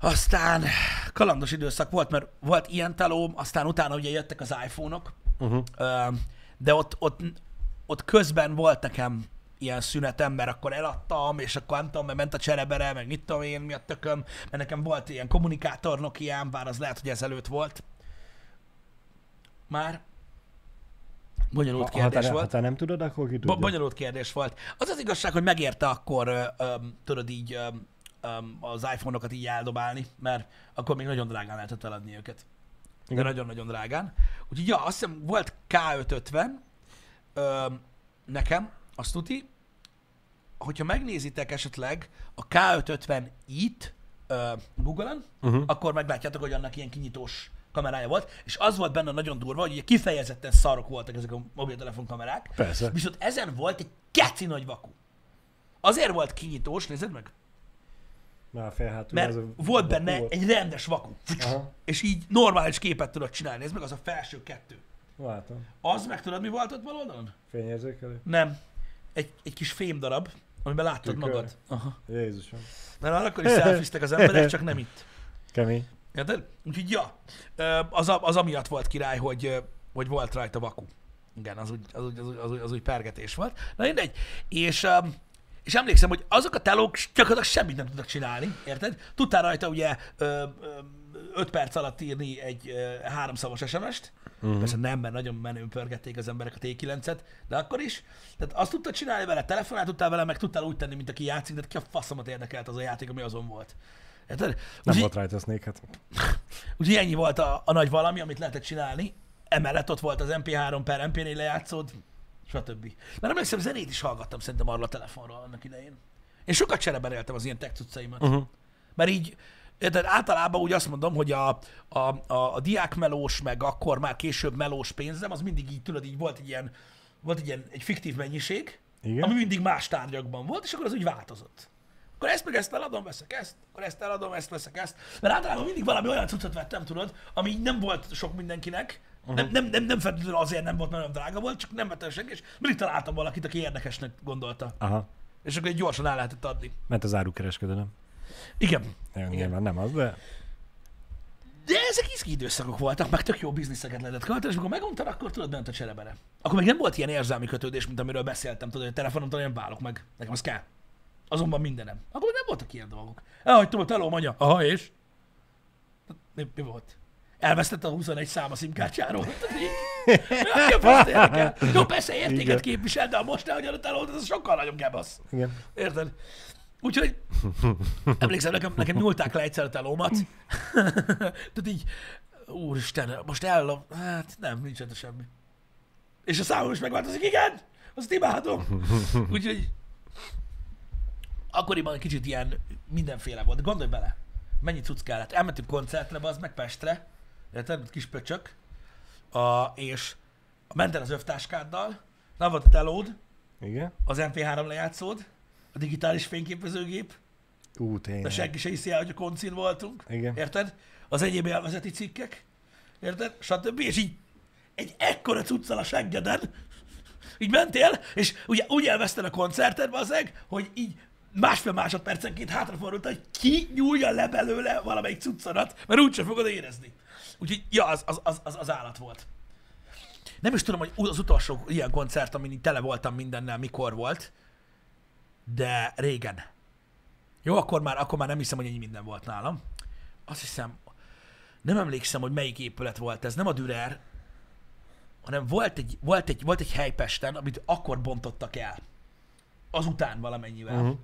Aztán kalandos időszak volt, mert volt ilyen telóm, aztán utána ugye jöttek az iPhone-ok, de ott közben volt nekem ilyen szünetem, mert akkor eladtam, és akkor nem tudom, mert ment a cserebere, meg mit tudom én, mi a tököm, mert nekem volt ilyen kommunikátornok ilyen, bár az lehet, hogy ezelőtt volt. Már bonyolult kérdés volt. Ha te nem tudod, akkor ki tudja. Bonyolult kérdés volt. Az az igazság, hogy megérte akkor, tudod így, az iPhone-okat így eldobálni, mert akkor még nagyon drágán lehetett eladni őket. De igen. Nagyon-nagyon drágán. Úgyhogy ja, azt hiszem volt K550 nekem, azt tuti, hogyha megnézitek esetleg a K550i-t Google-en, akkor meglátjátok, hogy annak ilyen kinyitós kamerája volt, és az volt benne nagyon durva, hogy ugye kifejezetten szarok voltak ezek a mobiltelefon kamerák. Persze. Viszont ezen volt egy keci nagy vakú. Azért volt kinyitós, nézed meg. Na, mert volt benne egy rendes vakú, és így normális képet tudod csinálni. Nézd meg, az a felső kettő. Látom. Az meg tudod, mi volt ott bal oldalon? Fényérzékelő? Nem. Egy kis fémdarab, amiben láttad tükör magad. Aha. Jézusom. Mert akkor is szelfiztek az emberek, csak nem itt. Kemény. Ja, de, úgyhogy ja, az amiatt volt király, hogy volt rajta vakú. Igen, az úgy pergetés volt. Na mindegy. És emlékszem, hogy azok a telók gyakorlatilag semmit nem tudnak csinálni, érted? Tudtál rajta ugye 5 perc alatt írni egy 3 szavas SMS-t, persze nem, mert nagyon menőn pörgették az emberek a T9-et, de akkor is. Tehát azt tudtad csinálni vele, telefonát tudtál vele, meg tudtál úgy tenni, mint aki játszik, de ki a faszomat érdekelt az a játék, ami azon volt. Érted? Nem úgy, volt rajta a Snake-et. Úgyhogy ennyi volt a nagy valami, amit lehetett csinálni. Emellett ott volt az MP3 per MP4 lejátszód, stb. Mert emlékszem, zenét is hallgattam szerintem arra a telefonról annak idején. Én sokat csereberéltem az ilyen tech cuccaimat. Mert így, tehát általában úgy azt mondom, hogy a diákmelós, meg akkor már később melós pénzem, az mindig így, tudod, így volt egy ilyen egy fiktív mennyiség, igen, ami mindig más tárgyakban volt, és akkor az úgy változott. Akkor ezt meg ezt eladom, veszek ezt, akkor ezt eladom, ezt veszek ezt. Mert általában mindig valami olyan cuccot vettem, tudod, ami így nem volt sok mindenkinek, nem feltétlenül azért nem volt, nagyon drága volt, csak nem vettem senki, és mindig találtam valakit, aki érdekesnek gondolta. Aha. És akkor egy gyorsan el lehetett adni. Mert az árukereskedelem. Igen. Nyilván nem az, de... De ezek izgi időszakok voltak, meg tök jó bizniszeket lehetett költeni, és amikor meguntan, akkor tudod, bent a cserebere. Akkor még nem volt ilyen érzelmi kötődés, mint amiről beszéltem, tudod, hogy a telefonomtól nem válok meg, nekem az kell. Azonban mindenem. Akkor nem voltak ilyen dolgok. Elhagytam a telóm, anya. Aha, és? Mi volt? Elvesztett a 21 száma szimkártyáról. Jó, persze értéket képvisel, de a most elhagyod a telót, ez sokkal nagyobb gebasz. Igen. Érted? Úgyhogy emlékszem, nekem nyúlták le egyszer a telómat. Tehát így, úristen, most ellom. Hát nem, nincs ott semmi. És a számom is megváltozik, igen? Azt imádom. Úgyhogy akkoriban kicsit ilyen mindenféle volt. Gondolj bele, mennyi cucc kellett. Elmentünk koncertre, bazd meg Pestre, érted, kis pöcsök, és mentél az övtáskáddal, nem volt a telód, igen, az MP3 lejátszód, a digitális fényképezőgép, de senki se hiszi el, hogy a koncin voltunk, igen, érted, az egyéb elvezeti cikkek, érted, stb. És így egy ekkora cuccal a seggeden, így mentél, és ugye úgy elveszted a koncertet, bazeg, hogy így másfél másodpercenként hátrafordult, hogy ki nyúlja le belőle valamelyik cuccanat, mert úgysem fogod érezni. Úgyhogy, ja, az állat volt. Nem is tudom, hogy az utolsó ilyen koncert, amin tele voltam mindennel, mikor volt, de régen. Jó, akkor már nem hiszem, hogy ennyi minden volt nálam. Azt hiszem, nem emlékszem, hogy melyik épület volt ez. Nem a Dürer, hanem volt egy hely Pesten, amit akkor bontottak el. Azután valamennyivel.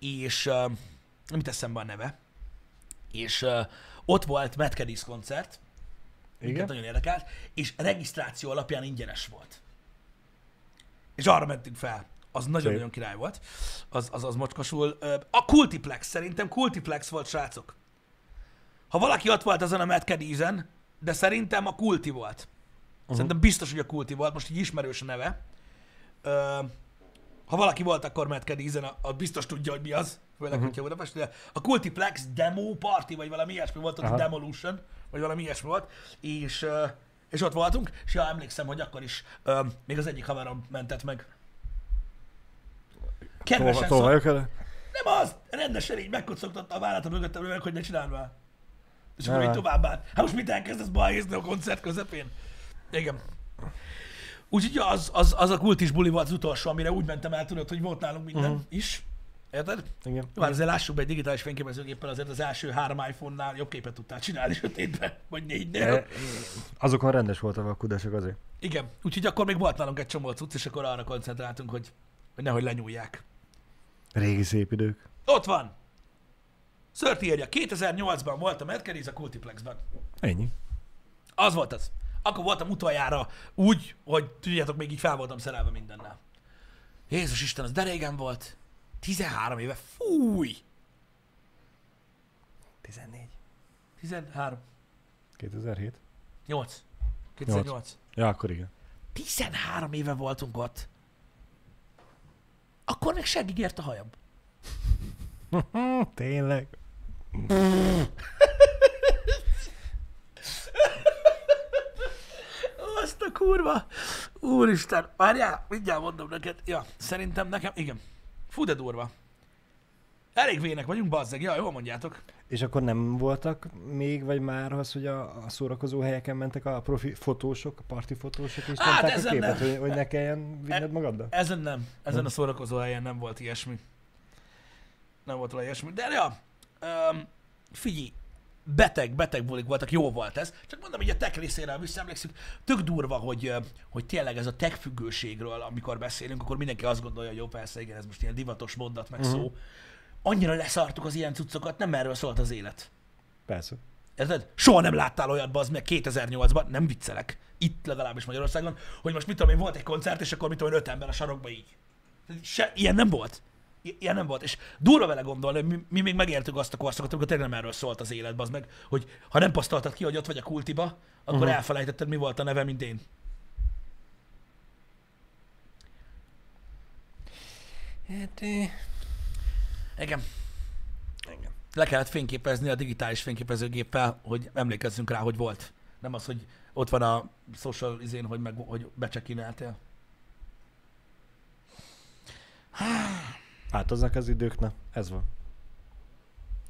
És nem teszem be a neve, és ott volt Metkedis koncert, minket nagyon érdekelt, és regisztráció alapján ingyenes volt. És arra mentünk fel. Az nagyon-nagyon király volt. Az mocskosul. A Kultiplex, szerintem Kultiplex volt, srácok. Ha valaki ott volt azon a Metkedisen, de szerintem a Kulti volt. Szerintem biztos, hogy a Kulti volt, most így ismerős a neve. Ha valaki volt, akkor mehetkedni, hiszen a biztos tudja, hogy mi az, főleg, hogyha Budapest, de a Kultiplex Demo Party, vagy valami ilyesmi volt, ott Demolution, vagy valami ilyesmi volt, és ott voltunk, és ja, emlékszem, hogy akkor is még az egyik haverom mentett meg. Kedvesen szólt. Nem az! Rendesen így megkocogtatta a vállát a mögöttem, hogy ne csinálj már. És akkor így továbbá. Hát most mit elkezdesz balhézni a koncert közepén? Igen. Úgyhogy az a Kultis buli volt az utolsó, amire úgy mentem el, tudod, hogy volt nálunk minden is. Érted? Igen. Már azért lássuk be, egy digitális fényképezőgéppel azért az első 3 iPhone-nál jobb képet tudtál csinálni 5 évben, vagy 4-nél. Azokon rendes voltak a kudások azért. Igen. Úgyhogy akkor még volt nálunk egy csomó cucc, és akkor arra koncentráltunk, hogy nehogy lenyúlják. Régi szép idők. Ott van! Szörti írja, 2008-ban volt a Medkeréz a Kultiplexben. Ennyi. Az volt az. Akkor voltam utoljára úgy, hogy tudjátok, még így fel voltam szerelve mindennel. Jézus Isten, az de régen volt. 13 éve. Fúj! 14. 13. 2007. 8. 2008. Ja, akkor igen. 13 éve voltunk ott. Akkor még seggig ért a hajam. Tényleg. Azt a kurva. Úristen. Várjál, mindjárt mondom neked. Ja, szerintem nekem, igen. Fú, de durva. Elég vének vagyunk, bazzeg. Ja, jól mondjátok. És akkor nem voltak még, vagy már az, hogy a szórakozó helyeken mentek a profi fotósok, a parti fotósok, és mondták a képet, hogy ne kelljen vinned magaddal? Ezen nem. Ezen a szórakozó helyen nem volt ilyesmi. Nem volt ilyesmi. De ja, figyelj, beteg bulik voltak, jó volt ez. Csak mondom, hogy a tech részére visszaemlékszünk. Tök durva, hogy tényleg ez a tech függőségről, amikor beszélünk, akkor mindenki azt gondolja, hogy jó, persze, igen, ez most ilyen divatos mondat, meg szó. Annyira leszartuk az ilyen cuccokat, nem erről szólt az élet. Persze. Érted? Soha nem láttál olyat, bazd meg, 2008-ban, nem viccelek, itt legalábbis Magyarországon, hogy most mit tudom én, volt egy koncert, és akkor mit tudom én, 5 ember a sarokba így. Ilyen nem volt. Ilyen nem volt. És durva vele gondolni, hogy mi még megértük azt a korszakot, amikor tényleg nem erről szólt az élet, bazd meg, hogy ha nem posztoltad ki, hogy ott vagy a Kultiba, akkor elfelejtetted, mi volt a neve, mint én. Igen. Igen. Le kellett fényképezni a digitális fényképezőgéppel, hogy emlékezzünk rá, hogy volt. Nem az, hogy ott van a social izén, hogy becsekináltél. Változnak az idők, na, ez van.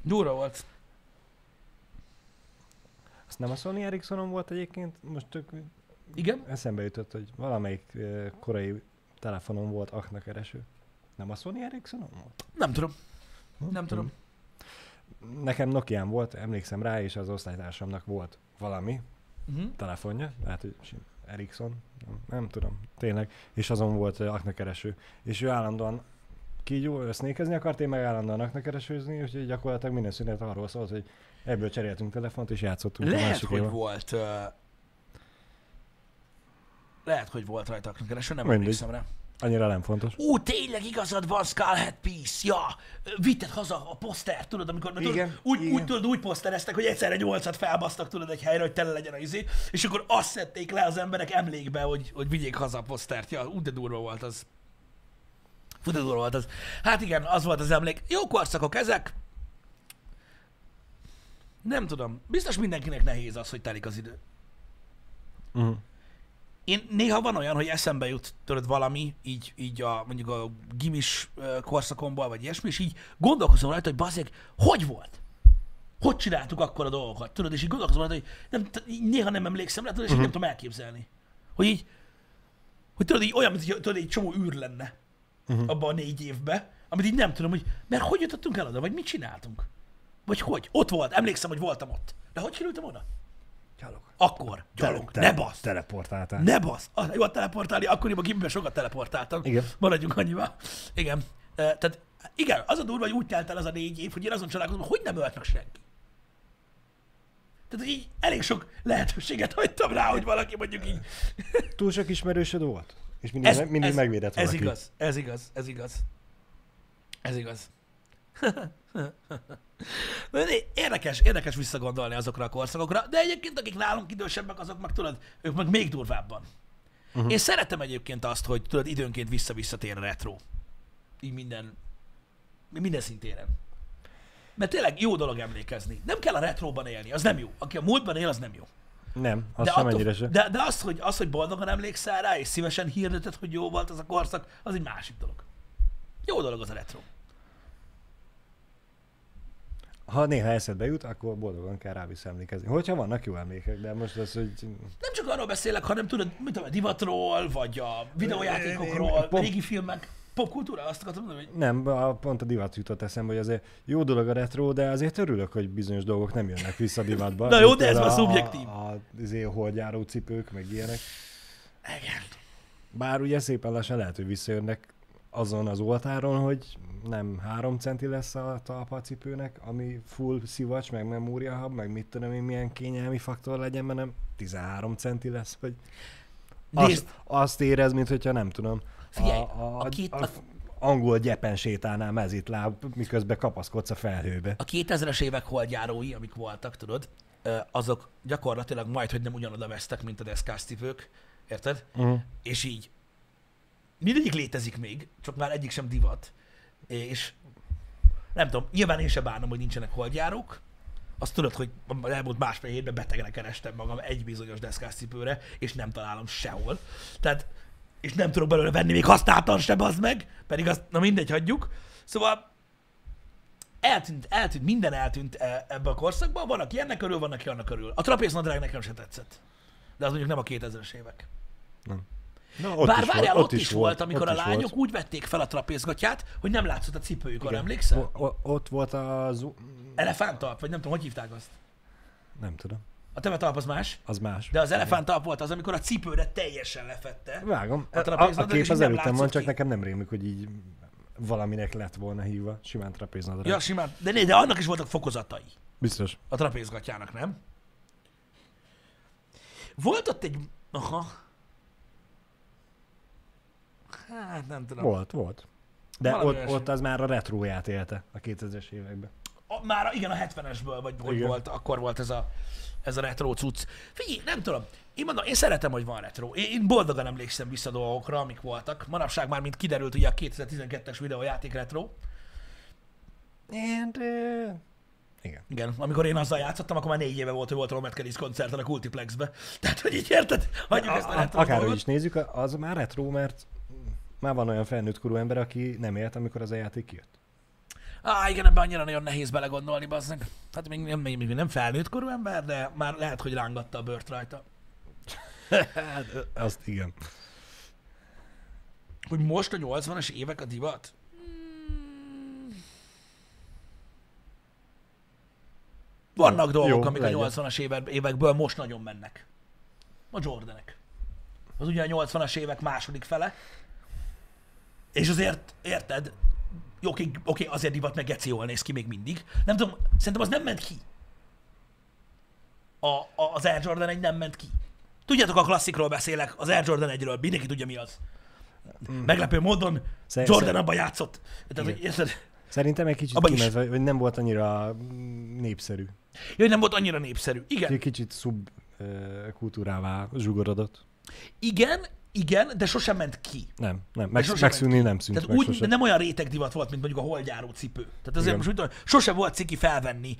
Durva volt. Azt nem a Sony Ericssonon volt egyébként? Most tök igen? Eszembe jutott, hogy valamelyik korai telefonon volt aknak ereső. Nem a Sony Ericssonon volt? Nem tudom. Nem tudom. Nekem Nokián volt, emlékszem rá, és az osztálytársamnak volt valami telefonja, lehet, hogy Ericsson, nem tudom, tényleg, és azon volt aknakereső. És ő állandóan kígyó össznékezni akart, én meg állandóan aknakeresőzni, úgyhogy gyakorlatilag minden szünet arról szólt, hogy ebből cseréltünk telefont, és játszottunk. Lehet, hogy éve volt. Lehet, hogy volt rajta aknakereső, nem emlékszem rá. Annyira nem fontos. Ú, tényleg igazad van, Skullhead Piece, ja! Vitted haza a posztert, tudod, amikor úgy posztereztek, hogy egyszerre 8-at felbasztak, tudod, egy helyre, hogy tele legyen a izé, és akkor azt szedték le az emberek emlékbe, hogy vigyék haza a posztert. Ja, úgy de durva volt az. Fú, de durva volt az. Hát igen, az volt az emlék. Jó korszakok ezek. Nem tudom. Biztos mindenkinek nehéz az, hogy telik az idő. Én néha van olyan, hogy eszembe jut tőled valami, így a, mondjuk a gimis korszakomból, vagy ilyesmi, és így gondolkozom rajta, hogy bazzék, hogy volt? Hogy csináltuk akkor a dolgokat? Tudod, és így gondolkozom rajta, hogy néha nem emlékszem rá, tudod, és nem tudom elképzelni. Hogy így, hogy tudod, így olyan, mint hogy egy csomó űr lenne abban a 4 évben, amit így nem tudom, hogy mert hogy jutottunk el oda, vagy mit csináltunk? Vagy hogy? Ott volt, emlékszem, hogy voltam ott. De hogy kerültem oda? Gyalog. Akkor, gyalog, ne basz! Teleportáltál. Ne basz! Jó, teleportálni, akkoriban gimben sokat teleportáltam. Igen. Maradjunk annyival. Igen. Tehát igen, az a durva, hogy úgy telt el az a 4 év, hogy én azon csodálkozom, hogy nem ölt meg senki. Tehát így elég sok lehetőséget hagytam rá, hogy valaki mondjuk így... Túl sok ismerősöd volt, és mindig megvédett valaki. Ez igaz. Érdekes visszagondolni azokra a korszakokra, de egyébként akik nálunk idősebbek, azok meg tudod, ők meg még durvábban. Uh-huh. Én szeretem egyébként azt, hogy tudod, időnként visszatér a retro. Így minden szintéren. Mert tényleg jó dolog emlékezni. Nem kell a retróban élni, az nem jó. Aki a múltban él, az nem jó. Nem, az de sem attól, ennyire sem. De az, hogy boldogan emlékszel rá, és szívesen hirdeted, hogy jó volt az a korszak, az egy másik dolog. Jó dolog az a retro. Ha néha eszedbe jut, akkor boldogan kell rá visszaemlékezni. Hogyha vannak jó emlékek, de most az, hogy... Nem csak arról beszélek, hanem tudod, mit tudom, a divatról, vagy a videójátékokról, régi filmek. Popkultúra, azt akartam mondani, hogy... Nem, pont a divat jutott eszembe, hogy azért jó dolog a retro, de azért örülök, hogy bizonyos dolgok nem jönnek vissza a divatba. Na jó, de ez már szubjektív. Azért holdjáró cipők, meg ilyenek. Igen. Bár ugye szépen lassan lehet, hogy visszajönnek azon az oltáron, hogy nem 3 centi lesz a talpacipőnek, ami full szivacs, meg memóriahab, meg mit tudom én, milyen kényelmi faktor legyen, mert nem 13 centi lesz, hogy... Azt érez, mint hogyha nem tudom. Figyelj, a angol gyepen sétálnál mezitláb, miközben kapaszkodsz a felhőbe. A 2000-es évek holdjárói, amik voltak, tudod, azok gyakorlatilag majdhogy nem ugyanoda vesztek, mint a deszkás cipők, érted? Uh-huh. És így mindegyik létezik még, csak már egyik sem divat. És nem tudom, nyilván én se bánom, hogy nincsenek holdjárók. Azt tudod, hogy elmúlt másfél hétben betegre kerestem magam egy bizonyos deszkás cipőre, és nem találom sehol. Tehát, és nem tudok belőle venni, még használtan se, bazd meg, pedig azt, na mindegy, hagyjuk. Szóval eltűnt, minden eltűnt ebbe a korszakban, van, aki ennek örül, van, aki annak örül. A trapéznadrág nekem se tetszett, de az mondjuk nem a 2000-es évek. Nem. Na, bár várjál, ott is volt, amikor a lányok úgy vették fel a trapézgatját, hogy nem látszott a cipőjük, arra emlékszel? Ott volt az... Elefántalp, vagy nem tudom, hogy hívták azt? Nem tudom. A temetalp az más? Az más. De az elefántalp volt az, amikor a cipőre teljesen lefette. Vágom. A kép az előttem van, csak nekem nem rémlik, hogy így valaminek lett volna hívva. Simán trapéznadrág. Ja, simán. De annak is voltak fokozatai. Biztos. A trapézgatjának, nem? Volt ott egy... Aha. Hát nem tudom. Volt. De ott az már a retróját élte a 2000-es években. Már igen, a 70-esből, vagy hogy volt, akkor volt ez a retro cucc. Figyelj, nem tudom. Én mondom, én szeretem, hogy van retro. Én boldogan emlékszem vissza dolgokra, amik voltak. Manapság már, mint kiderült, ugye a 2012-es videójáték retro. Igen, amikor én azzal játszottam, akkor már 4 éve volt, hogy volt Romet Keris koncerten a Kultiplexbe. Tehát, hogy így érted? Hagyjuk ezt a retro dolgot. Akárhogy is nézzük, az már retro, mert... Már van olyan felnőttkorú ember, aki nem élt, amikor az a játék kijött. Igen, ebben annyira nagyon nehéz belegondolni, bazzeg. Hát még nem felnőttkorú ember, de már lehet, hogy rángatta a bőrt rajta. Hát, azt igen. Hogy most a 80-as évek a divat? Vannak dolgok, amik legyen. A 80-as évekből most nagyon mennek. A Jordanek. Az ugye a 80-as évek második fele. És azért, érted, oké, azért divat, meg geci jól néz ki még mindig. Nem tudom, szerintem az nem ment ki. Az Air Jordan 1 nem ment ki. Tudjátok, a klasszikról beszélek, az Air Jordan 1-ről, mindenki tudja, mi az. Meglepő módon Jordan abban játszott. Szerintem egy kicsit kimert, vagy nem volt annyira népszerű. Jaj, nem volt annyira népszerű, igen. Egy kicsit szubkultúrává zsugorodott. Igen, de sosem ment ki. Nem. Megszűnni nem szűnt. Tehát úgy, nem olyan réteg divat volt, mint mondjuk a holdjáró cipő. Tehát azért igen. Most úgy tudom, sosem volt ciki felvenni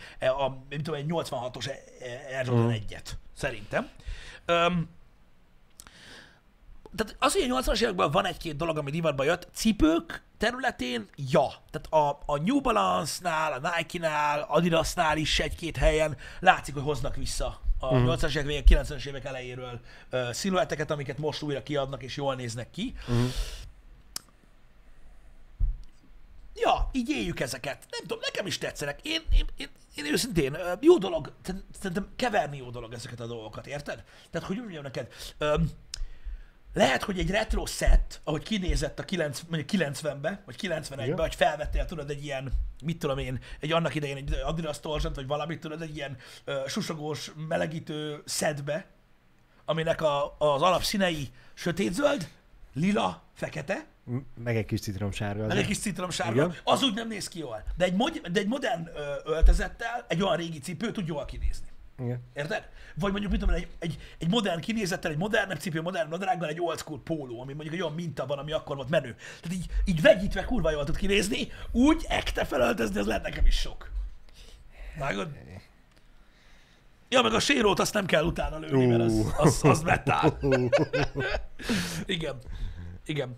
egy 86-os Air Jordan 1-et, szerintem. Tehát az, hogy a 80-as években van egy-két dolog, ami divatba jött, cipők területén, ja. Tehát a New Balance-nál, a Nike-nál, Adidas-nál is egy-két helyen látszik, hogy hoznak vissza a 80-as évek végén, 90-es évek elejéről sziluetteket, amiket most újra kiadnak, és jól néznek ki. Ja, így éljük ezeket. Nem tudom, nekem is tetszenek. Én őszintén, jó dolog, szerintem keverni jó dolog ezeket a dolgokat, érted? Tehát, hogy mondjam neked, lehet, hogy egy retro set, ahogy kinézett a 90-be, vagy 91-be, vagy felvettél, tudod, egy ilyen, mit tudom én, egy annak idején egy Adidas torzsant, vagy valamit, tudod, egy ilyen susogós, melegítő setbe, aminek az alapszínei sötétzöld, lila, fekete, Meg egy kis citromsárga. Meg egy kis citromsárga. Igen. Az úgy nem néz ki jól. De egy modern öltözettel egy olyan régi cipő tud jól kinézni. Igen. Érted? Vagy mondjuk, mit tudom, egy modern kinézettel, egy modernebb cipő, modern nadrággal egy old school póló, ami mondjuk egy olyan minta van, ami akkor volt menő. Tehát így vegyítve kurva jól tud kinézni, úgy ekte felöltözni, az lehet nekem is sok. Vágod? Ja, meg a sérót azt nem kell utána lőni, mert az metál. Igen. Igen.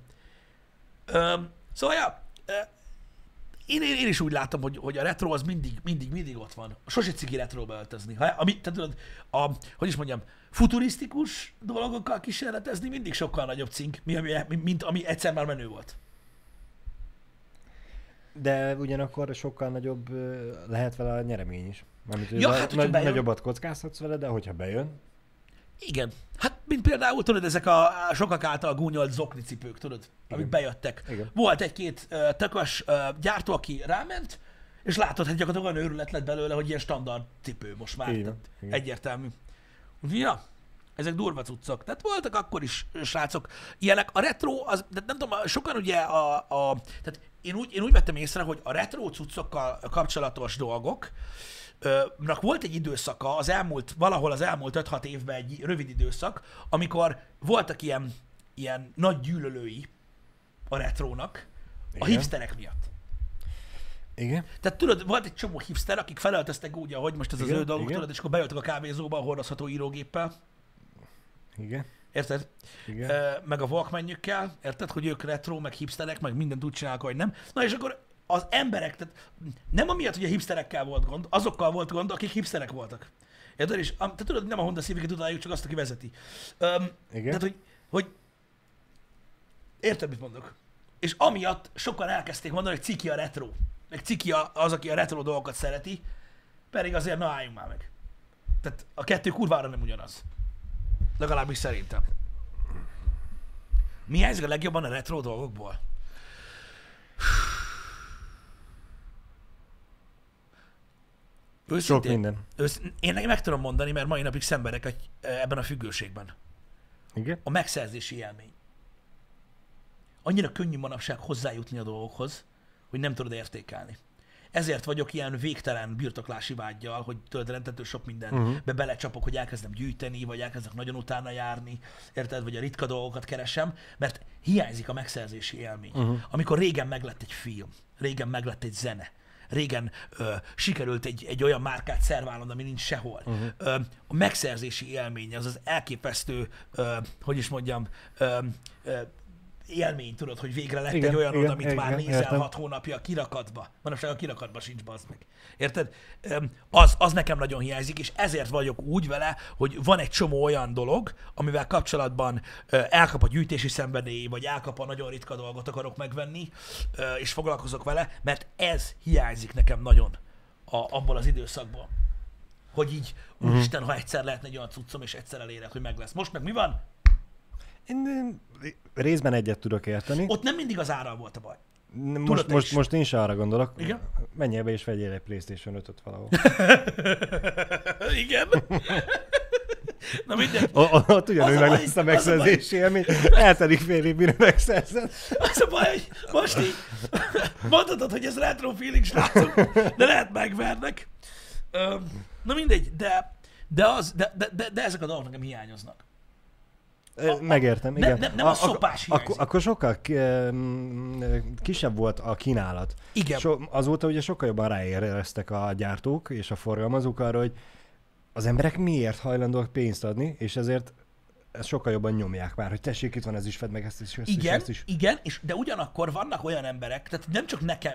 Szóval, ja, én is úgy látom, hogy a retro az mindig ott van. Sose ciki retróba öltözni. Hogy is mondjam, futurisztikus dolgokkal kísérletezni mindig sokkal nagyobb cink, mint ami egyszer már menő volt. De ugyanakkor sokkal nagyobb lehet vele a nyeremény is. Ja, nagyobbat kockázhatsz vele, de hogyha bejön. Igen. Hát, mint például, tudod, ezek a sokak által gúnyolt zoknicipők, tudod, amik bejöttek. Igen. Volt egy-két takas gyártó, aki ráment, és látod, hogy gyakorlatilag olyan őrület lett belőle, hogy ilyen standard cipő most már. Igen. Igen. Egyértelmű. Ja, ezek durva cuccok. Tehát voltak akkor is, srácok, ilyenek. A retro, az, nem tudom, sokan ugye tehát én úgy vettem észre, hogy a retro cuccokkal kapcsolatos dolgok, volt egy időszaka, valahol az elmúlt 5-6 évben egy rövid időszak, amikor voltak ilyen nagy gyűlölői a retrónak. Igen. A hipsterek miatt. Igen. Tehát tudod, volt egy csomó hipster, akik felöltöztek úgy, ahogy most ez az ő dolgok, tudod, és akkor bejöttek a kávézóba a hordozható írógéppel. Igen. Érted? Igen. Meg a Walkman-jükkel, érted, hogy ők retro, meg hipsterek, meg mindent úgy csinálják, hogy nem. Na és akkor az emberek, tehát nem amiatt, hogy a hipsterekkel volt gond, azokkal volt gond, akik hipsterek voltak. Érted? És te tudod, nem a Honda Civic-et utáljuk, csak azt, aki vezeti. Igen. Tehát, hogy érted, mit mondok? És amiatt sokan elkezdték mondani, hogy ciki a retro. Meg ciki az, aki a retro dolgokat szereti, pedig azért na álljunk már meg. Tehát a kettő kurvára nem ugyanaz. Legalábbis szerintem. Mi hiányzik a legjobban a retro dolgokból? Őszintén, sok minden. Én meg tudom mondani, mert mai napig szenvedek ebben a függőségben. Igen? A megszerzési élmény. Annyira könnyű manapság hozzájutni a dolgokhoz, hogy nem tudod értékelni. Ezért vagyok ilyen végtelen birtoklási vággyal, hogy tudod, rendető sok mindenbe belecsapok, hogy elkezdem gyűjteni, vagy elkezdek nagyon utána járni, érted, vagy a ritka dolgokat keresem, mert hiányzik a megszerzési élmény. Amikor régen meglett egy film, régen meglett egy zene, régen sikerült egy olyan márkát szerválnod, ami nincs sehol. A megszerzési élmény, az elképesztő, élmény, tudod, hogy végre lett egy olyan, amit már nézel 6 hónapja kirakatba. Manapság a kirakatba sincs, bazd meg. Érted? Az nekem nagyon hiányzik, és ezért vagyok úgy vele, hogy van egy csomó olyan dolog, amivel kapcsolatban elkap a gyűjtési szenvedély, vagy elkap a nagyon ritka dolgot akarok megvenni, és foglalkozok vele, mert ez hiányzik nekem nagyon abból az időszakból. Hogy így, úristen, ha egyszer lehetne egy olyan cuccom, és egyszer elérek, hogy meg lesz. Most meg mi van? Én részben egyet tudok érteni. Ott nem mindig az árral volt a baj. Most én se arra gondolok. Igen? Menjél be és vegyél egy PlayStation 5-öt valahol. Igen. Na mindegy. Ott ugyanúgy meg lesz a megszerzési élmény. Eltelik fél év, mire megszerzed. Az a baj, hogy most így mondhatod, hogy ez retro feeling, srácok, de lehet megvernek. Na mindegy, de ezek a dolgok nekem hiányoznak. Megértem, igen. Nem a szopás hiányzik. Akkor sokkal kisebb volt a kínálat. Igen. Azóta ugye sokkal jobban ráéreztek a gyártók és a forgalmazók arra, hogy az emberek miért hajlandóak pénzt adni, és ezért ezt sokkal jobban nyomják már, hogy tessék, itt van, ez is fedd meg ezt is, ezt igen, is, ezt is. Igen, de ugyanakkor vannak olyan emberek, tehát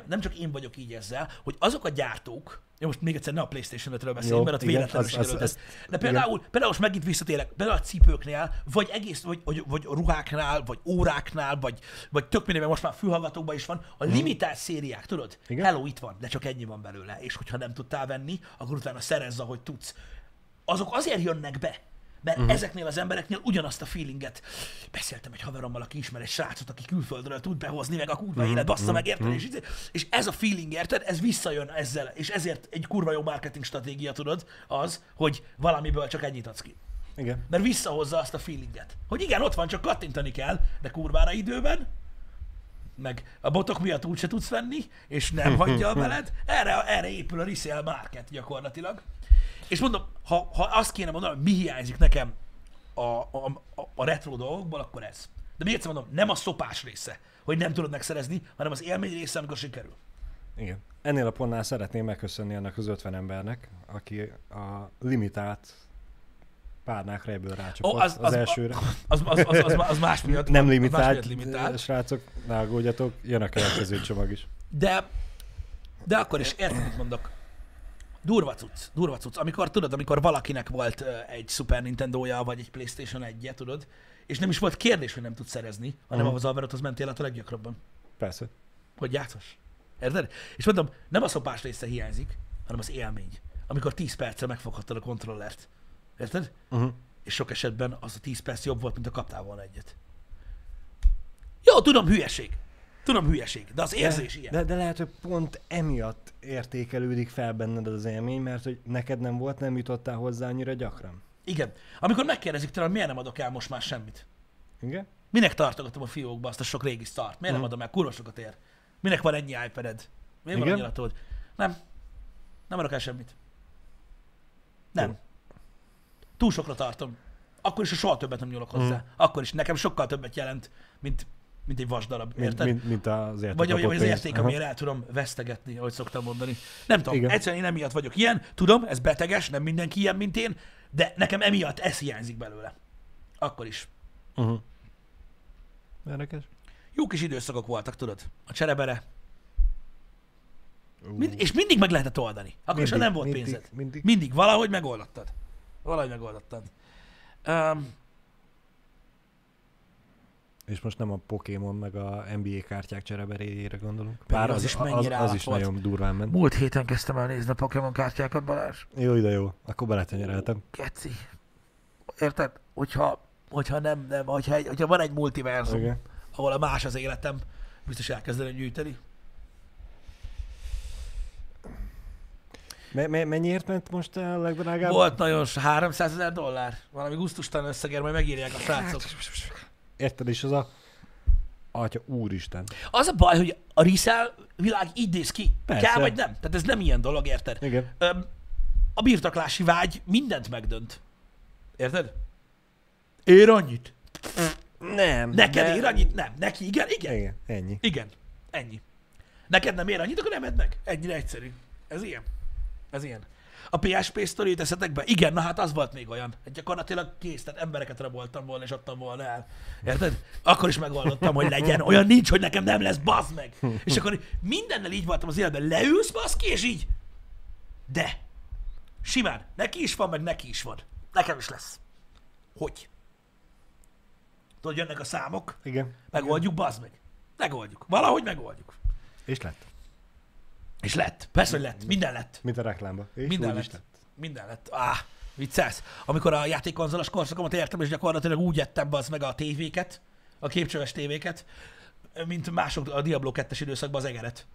nem csak én vagyok így ezzel, hogy azok a gyártók, most még egyszer ne a PlayStation 5-ről beszélünk, mert ott véletlenül sikerült. De például most megint visszatérek, például a cipőknél, vagy egész, vagy ruháknál, vagy óráknál, vagy tök mindenben most már fülhallgatókban is van, a limitált szériák, tudod? Igen. Hello, itt van, de csak ennyi van belőle, és hogyha nem tudtál venni, akkor utána szerezz, ahogy tudsz. Azok azért jönnek be, mert ezeknél az embereknél ugyanazt a feelinget. Beszéltem egy haverommal, aki ismer egy srácot, aki külföldről tud behozni, meg a kurva élet, bassza meg, érted? És ez a feeling, érted, ez visszajön ezzel, és ezért egy kurva jó marketing stratégia, tudod, az, hogy valamiből csak ennyit adsz ki. Igen. Mert visszahozza azt a feelinget. Hogy igen, ott van, csak kattintani kell, de kurvára időben, meg a botok miatt úgyse tudsz venni, és nem hagyja a veled, erre épül a resale market gyakorlatilag. És mondom, ha azt kéne mondanom, hogy mi hiányzik nekem a retro dolgokból, akkor ez. De még egyszer mondom, nem a szopás része, hogy nem tudod megszerezni, hanem az élmény része, amikor sikerül. Igen. Ennél a pontnál szeretném megköszönni annak az 50 embernek, aki a limitált párnákra ebből rácsapott az elsőre. Az más miatt. Nem limitált, srácok, ne aggódjatok, jön a következő csomag is. De akkor is értem, mit mondok. Durva cucc. Amikor valakinek volt egy Super Nintendo-ja, vagy egy PlayStation 1-je, tudod, és nem is volt kérdés, hogy nem tudsz szerezni, hanem az Alvarothoz mentél át a leggyakrabban. Persze. Hogy játszos. Érted? És mondom, nem a szopás része hiányzik, hanem az élmény. Amikor 10 perccel megfoghattad a kontrollert. Érted? Uh-huh. És sok esetben az a 10 perc jobb volt, mint a kaptál volna egyet. Jó, tudom, hülyeség, de az érzés ilyen. De lehet, hogy pont emiatt értékelődik fel benned az élmény, mert hogy neked nem volt, nem jutottál hozzá annyira gyakran. Igen. Amikor megkérdezik tőlem, miért nem adok el most már semmit? Igen? Minek tartogatom a fiókba azt a sok régi szart? Miért nem adom el? Kurva sokat ér. Minek van ennyi iPad-ed? Miért van annyira tud? Nem adok el semmit. Nem. Túl sokra tartom. Akkor is, ha soha többet nem nyúlok hozzá. Akkor is nekem sokkal többet jelent, mint egy vasdarab, érted? Mint az érték. Vagy olyan az érték, amire el tudom vesztegetni, ahogy szoktam mondani. Nem tudom, igen. Egyszerűen én emiatt vagyok ilyen, tudom, ez beteges, nem mindenki ilyen, mint én, de nekem emiatt ez hiányzik belőle. Akkor is. Érdekes. Jó kis időszakok voltak, tudod? A cserebere. És mindig meg lehetett oldani. Akkor is, ha nem volt pénzed. Mindig. Valahogy megoldottad. És most nem a Pokémon meg a NBA kártyák csereberére gondolunk. Bár az is nagyon durván ment. Múlt héten kezdtem el nézni a Pokémon kártyákat, Balázs. Jó, ide jó. Akkor beletenyereltem. Geci. Érted? Hogyha van egy multiverzum, okay, ahol a más az életem, biztos elkezdenem gyűjteni. Mennyiért ment most a legdrágább? Volt nagyon, $300,000. Valami gusztustalan összegér, majd megírják a srácok. Érted, és az a... Atya, úristen. Az a baj, hogy a resale világ így néz ki. Persze. Kell vagy nem. Tehát ez nem ilyen dolog, érted? Igen. A birtoklási vágy mindent megdönt. Érted? Ér annyit? Nem. Neked ér annyit? Nem. Neki igen? Igen. Ennyi. Neked nem ér annyit, akkor nem edd meg. Ennyire egyszerű. Ez ilyen. A PSP sztorit eszetek be? Igen, na hát az volt még olyan. Gyakorlatilag kész, tehát embereket raboltam volna, és adtam volna el. Érted? Akkor is megoldottam, hogy legyen. Olyan nincs, hogy nekem nem lesz, baszd meg. És akkor mindennel így voltam az életben. Leülsz, baszd ki, és így. De. Simán. Neki is van. Nekem is lesz. Hogy? Tudod, jönnek a számok. Igen. Megoldjuk, baszd meg. Valahogy megoldjuk. És lett. Persze, hogy lett. Minden lett. Mint a reklámba. Minden lett. Viccelsz. Amikor a játékkonzolos korszakomat értem, és gyakorlatilag úgy ettem az meg a tévéket, a képcsöves tévéket, mint mások a Diablo 2-es időszakban az egeret.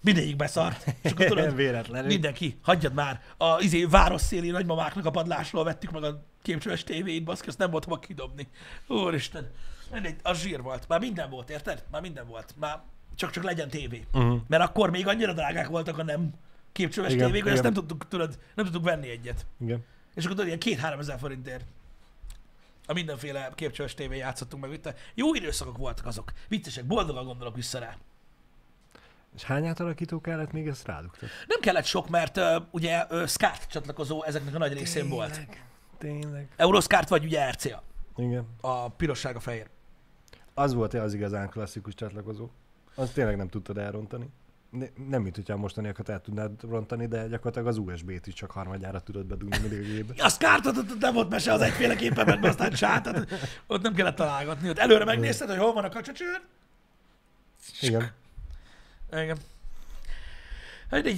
Mindegyik beszart. És akkor tudod, mindenki, hagyjad már. A városszéli nagymamáknak a padlásról vettük meg a képcsöves tévéit, baszki, azt nem volt hova kidobni. Úristen. Az zsír volt. Már minden volt, érted? Csak legyen tévé. Mert akkor még annyira drágák voltak a nem képcsöves tévék, hogy ezt nem tudtuk venni egyet. Igen. És akkor ilyen 2-3 ezer forintért a mindenféle képcsöves tévé játszottunk meg itt. Jó időszakok voltak azok. Viccesek, boldogan gondolok vissza rá. És hány átalakító kellett még, ezt rádugtad? Nem kellett sok, mert ugye SCART csatlakozó ezeknek a nagy részén volt. Tényleg. Euroscart vagy ugye RCA. Igen. A pirosság, a fehér. Az volt az igazán klasszikus csatlakozó. Azt tényleg nem tudtad elrontani. Nem, mint hogyha mostaniakat el tudnád rontani, de gyakorlatilag az USB-t is csak harmadjára tudod bedugni mindig. A SCART-ot nem volt mese az egyféleképpen, mert aztán csát, ott nem kellett találgatni. Ott előre megnézted, hogy hol van a kacsacsőr? Igen. De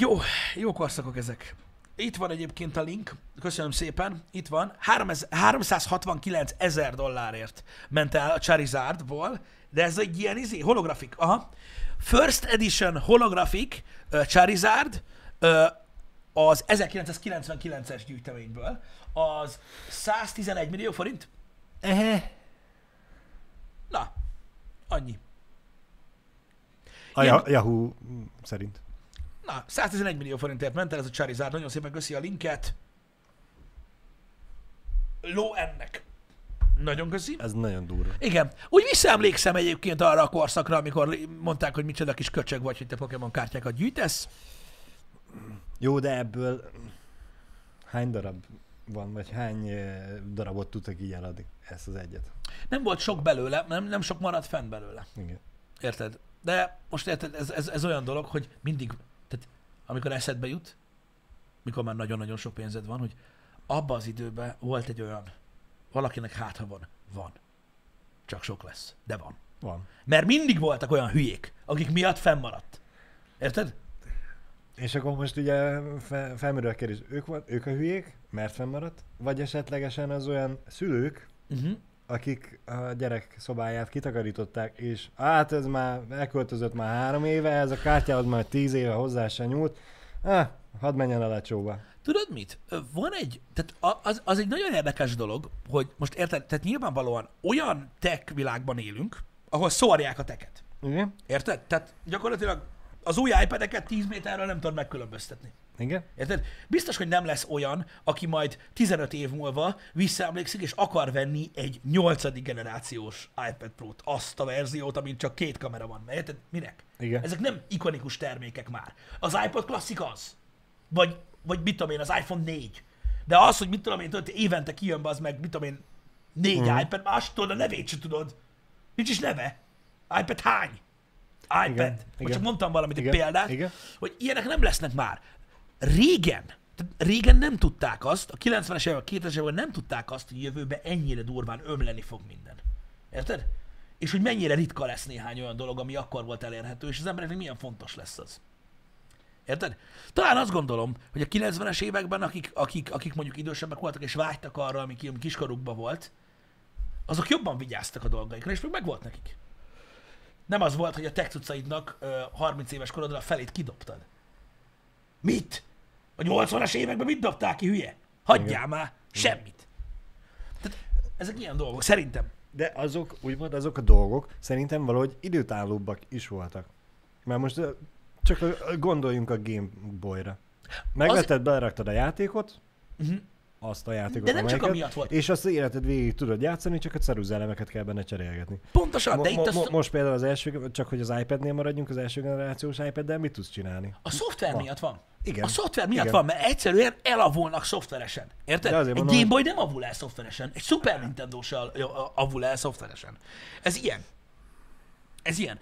jó korszakok ezek. Itt van egyébként a link, köszönöm szépen, itt van. $369,000 ment el a Charizardból, de ez egy ilyen holografik, First Edition holografik Charizard az 1999-es gyűjteményből, az 111 millió forint. Na, annyi. Yahoo szerint. Na, 111 millió forintért ment el ez a Charizard. Nagyon szépen köszi a linket. Ló ennek. Nagyon köszi. Ez nagyon durva. Igen. Úgy visszaemlékszem egyébként arra a korszakra, amikor mondták, hogy micsoda kis köcsög vagy, hogy te Pokémon kártyákat gyűjtesz. Jó, de ebből hány darab van, vagy hány darabot tudtak így eladni? Ezt az egyet. Nem volt sok belőle, nem sok maradt fenn belőle. Igen. Érted? De most érted, ez olyan dolog, hogy mindig, tehát amikor eszedbe jut, mikor már nagyon-nagyon sok pénzed van, hogy abban az időben volt egy olyan, valakinek hátha van. Csak sok lesz, de van. Van. Mert mindig voltak olyan hülyék, akik miatt fennmaradt. Érted? És akkor most ugye felmerül a kérdés, ők a hülyék, mert fennmaradt, vagy esetlegesen az olyan szülők, akik a gyerek szobáját kitakarították, és hát ez már elköltözött már 3 éve, ez a kártyához már 10 éve hozzá se nyúlt, hadd menjen a lecsóba. Tudod mit? Van egy, tehát az egy nagyon érdekes dolog, hogy most érted, tehát nyilvánvalóan olyan tech világban élünk, ahol szórják a teket. Igen. Érted? Tehát gyakorlatilag az új iPad-eket 10 méterről nem tudod megkülönböztetni. Igen. Érted? Biztos, hogy nem lesz olyan, aki majd 15 év múlva visszaemlékszik, és akar venni egy 8. generációs iPad Pro-t, azt a verziót, amin csak 2 kamera van. Érted? Minek? Igen. Ezek nem ikonikus termékek már. Az iPod Classic az. Vagy mit tudom én, az iPhone 4. De az, hogy mit tudom én, tudod, évente kijön be az meg, mit tudom én, 4 iPad, más tudod, a nevét sem tudod. Nincs is neve. iPad hány? iPad. Igen. Most csak mondtam valamit, egy példát, hogy ilyenek nem lesznek már. Régen nem tudták azt, a 90-es évek, a 2000-es években nem tudták azt, hogy jövőben ennyire durván ömleni fog minden. Érted? És hogy mennyire ritka lesz néhány olyan dolog, ami akkor volt elérhető, és az embereknek milyen fontos lesz az. Érted? Talán azt gondolom, hogy a 90-es években, akik mondjuk idősebbek voltak, és vágytak arra, ami kiskorukban volt, azok jobban vigyáztak a dolgaikra, és még megvolt nekik. Nem az volt, hogy a tech cuccaidnak 30 éves korodra a felét kidobtad. Mit? A 80-as években mit dobták ki, hülye? Hagyjál már! Semmit! Tehát ezek ilyen dolgok, szerintem. De azok, úgymond azok a dolgok szerintem valahogy időtállóbbak is voltak. Mert most csak gondoljunk a Game Boy-ra. Megvetted, beleraktad a játékot, azt a játékot, de nem csak amiatt volt. És azt az életed végig tudod játszani, csak a ceruzelemeket kell benne cserélgetni. Pontosan, de itt azt... Most például az első, csak hogy az iPad-nél maradjunk, az első generációs iPad-del mit tudsz csinálni? A szoftver miatt van. Igen. A szoftver miatt van, mert egyszerűen elavulnak szoftveresen. Érted? Egy Game Boy nem avul el szoftveresen, egy Super Nintendo se avul el szoftveresen. Ez ilyen. Ez ilyen.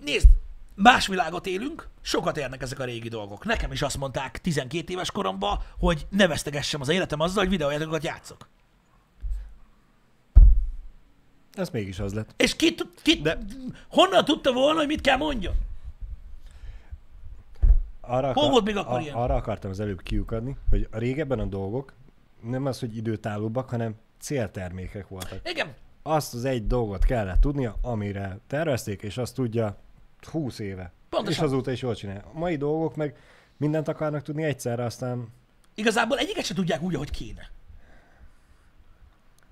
Nézd, más világot élünk, sokat érnek ezek a régi dolgok. Nekem is azt mondták 12 éves koromban, hogy ne vesztegessem az életem azzal, hogy videójátékokat játszok. Ez mégis az lett. És de... honnan tudta volna, hogy mit kell mondjon? Hol volt még akkor ilyen? Arra akartam az előbb kiukadni, hogy a régebben a dolgok nem az, hogy időtállóbbak, hanem céltermékek voltak. Igen. Azt az egy dolgot kellett tudnia, amire tervezték, és azt tudja 20 éve. Pontosan. És azóta is jól csinálja. A mai dolgok meg mindent akarnak tudni egyszerre, aztán... Igazából egyiket se tudják úgy, ahogy kéne.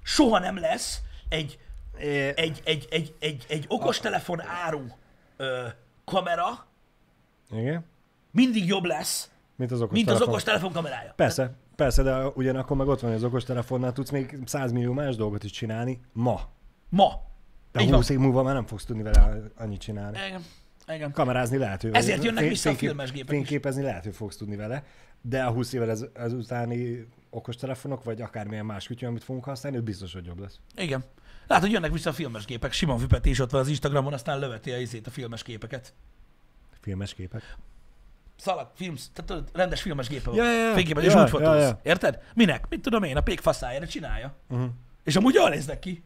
Soha nem lesz egy okostelefon áru kamera. Igen. Mindig jobb lesz, mint az okostelefon kamerája. Persze, persze, de ugyanakkor meg ott van, hogy az okostelefonnál tudsz még 100 millió más dolgot is csinálni ma. De 20 év múlva már nem fogsz tudni vele annyit csinálni. Igen. Igen. Kamerázni lehet, hogy... Ezért jönnek vissza a filmes gépek is. Fényképezni lehet, hogy fogsz tudni vele, de a 20 évvel ezutáni okostelefonok, vagy akármilyen más kütyű, amit fogunk használni, ő biztos, hogy jobb lesz. Igen. Látod, hogy jönnek vissza a filmes gépek, simán füpetés ott van az Instagramon, aztán löveti a filmes képeket. Filmes képek? Szalag, films, tehát rendes filmes gépe van. Fényképen, és úgy fotóz. Érted? Minek? Mit tudom én, a pék faszájára csinálja. És amúgy jól néznek ki.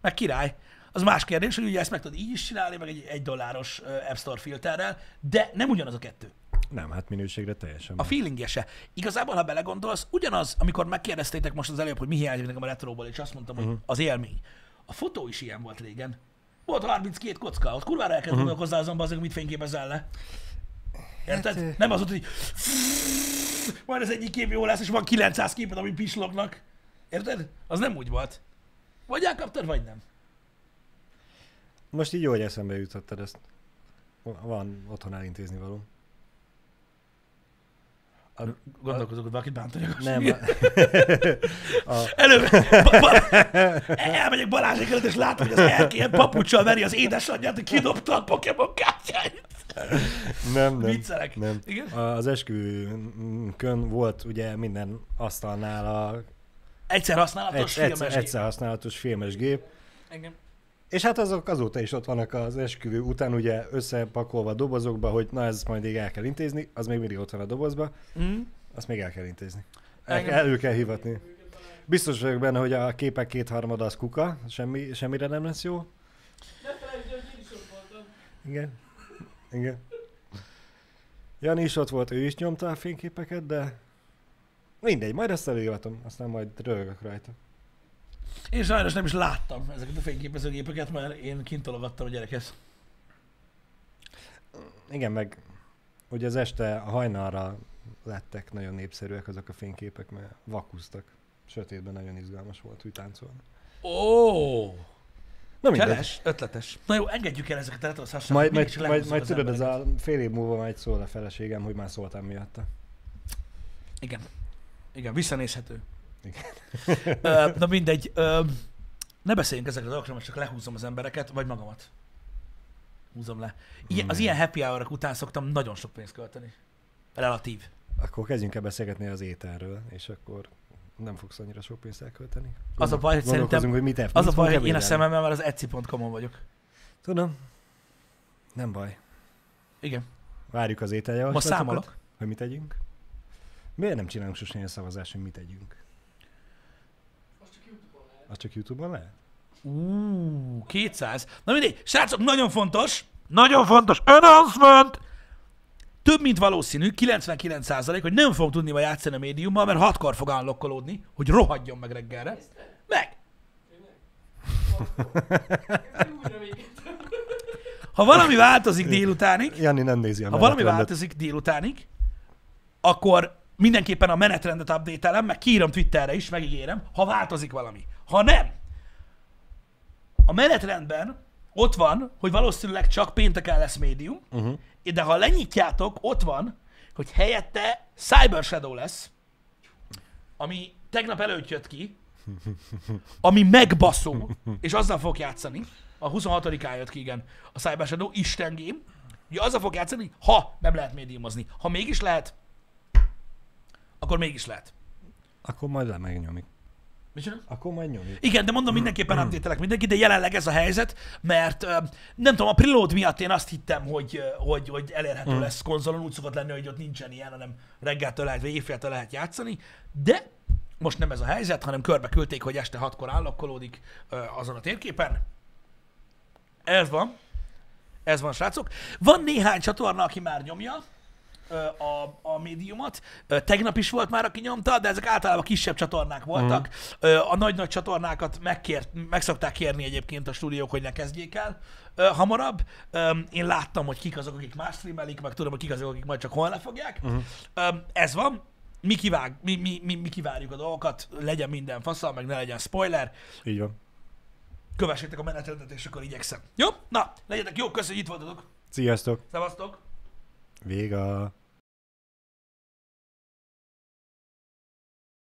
Meg király. Az más kérdés, hogy ugye ezt meg tudod így is csinálni, meg egy $1 App Store filterrel, de nem ugyanaz a kettő. Nem, hát minőségre teljesen. A feelingje se. Igazából, ha belegondolsz, ugyanaz, amikor megkérdeztétek most az előbb, hogy mi hiányzik nekem a retróból, és azt mondtam, hogy az élmény. A fotó is ilyen volt régen. Volt 32 kocka, ott kurvára el kell gondolkozni azonban azok, mit fényképezel le. Érted? Hát, nem az ott, hogy majd az egyik kép jó lesz, és van 900 képet, ami pislognak. Érted? Az nem úgy volt. Vagy elkaptad, vagy nem. Most így jó, hogy eszembe jutottad ezt. Van otthon elintézni való. Gondolkozok, hogy valakit bántanyagas. Nem. Előbb elmegyek Balázsék előtt, és látom, hogy az elkélyed papucsal veri az édesanyját, hogy kidobta a Pokémon kártyáit. Nem, nem. Viccelek. Nem. Igen? Az esküvőkön volt ugye minden asztalnál a... Egyszer használatos filmes gép. Igen. És hát azok azóta is ott vannak az esküvő után, ugye összepakolva a dobozokba, hogy na ezt majd még el kell intézni, az még mindig ott van a dobozba, azt még el kell intézni. Elő kell hivatni. Biztos vagyok benne, hogy a képek kétharmada az kuka, semmire nem lesz jó. Ne felejtsd, hogy én is ott voltam. Igen. Igen. Jani is ott volt, ő is nyomta a fényképeket, de mindegy, majd ezt előhivatom, aztán majd röhögök rajta. Én sajnos nem is láttam ezeket a fényképezőgépeket, mert én kintologattam a gyerekhez. Igen, meg ugye az este a hajnalra lettek nagyon népszerűek azok a fényképek, mert vakúztak. Sötétben nagyon izgalmas volt úgy táncolni. Ó! Na mindegy. Keres, ötletes. Na jó, engedjük el ezeket a retroszással. Majd tudod, ez a fél év múlva majd szól a feleségem, hogy már szóltam miatta. Igen. Igen, visszanézhető. Igen. Na mindegy, ne beszéljünk ezekről a dolgokról, mert csak lehúzom az embereket, vagy magamat. Húzom le. Az ilyen happy hour-ok után szoktam nagyon sok pénzt költeni. Relatív. Akkor kezdjünk el beszélgetni az ételről, és akkor nem fogsz annyira sok pénzt elkölteni. Az a baj, hogy szerintem, hogy mit az a baj, hogy én a szememmel már az etsy.com-on vagyok. Tudom. Nem baj. Igen. Várjuk az ételjavaslatokat. Ma számolok. Hogy mit tegyünk. Miért nem csinálunk sosem ilyen szavazást, hogy mit tegyünk? Az csak YouTube-on lehet? 200. Na mindegy, srácok, nagyon fontos announcement! Több mint valószínű, 99%, hogy nem fog tudni ma játszani a médiummal, mert 6-kor fog unlockolódni, hogy rohadjon meg reggelre. Meg! Ha valami változik délutánig, Jani nem nézi a akkor mindenképpen a menetrendet update-elem, meg kiírom Twitterre is, megígérem, ha változik valami. Ha nem, a menetrendben ott van, hogy valószínűleg csak pénteken lesz médium, de ha lenyitjátok, ott van, hogy helyette Cybershadow lesz, ami tegnap előtt jött ki, ami megbaszó, és azzal fog játszani. A 26-án jött ki, igen, a Cybershadow, Isten game. Ugye azzal fog játszani, ha nem lehet médiumozni. Ha mégis lehet, akkor mégis lehet. Akkor majd le megnyomik. Micsoda? Akkor majd nyomik. Igen, de mondom, mindenképpen update-elek mindenkit, de jelenleg ez a helyzet, mert nem tudom, a preload miatt én azt hittem, hogy elérhető lesz konzolon, úgy szokott lenni, hogy ott nincsen ilyen, hanem reggeltől lehet, vagy éjféltől lehet játszani, de most nem ez a helyzet, hanem körbe küldték, hogy este 6-kor állakkolódik azon a térképen. Ez van. Ez van, srácok. Van néhány csatorna, aki már nyomja a médiumot. Tegnap is volt már, aki nyomta, de ezek általában kisebb csatornák voltak. A nagy-nagy csatornákat meg szokták kérni egyébként a stúdiók, hogy ne kezdjék el hamarabb. Én láttam, hogy kik azok, akik más streamelik, meg tudom, hogy kik azok, akik majd csak holnap fogják. Ez van. Mi kivárjuk a dolgokat, legyen minden faszal, meg ne legyen spoiler. Így van. Kövessétek a menetrendet, és akkor igyekszem. Jó? Na, legyetek jó, köszönjük, hogy itt voltatok. Sziasztok. Szevasztok. Vége.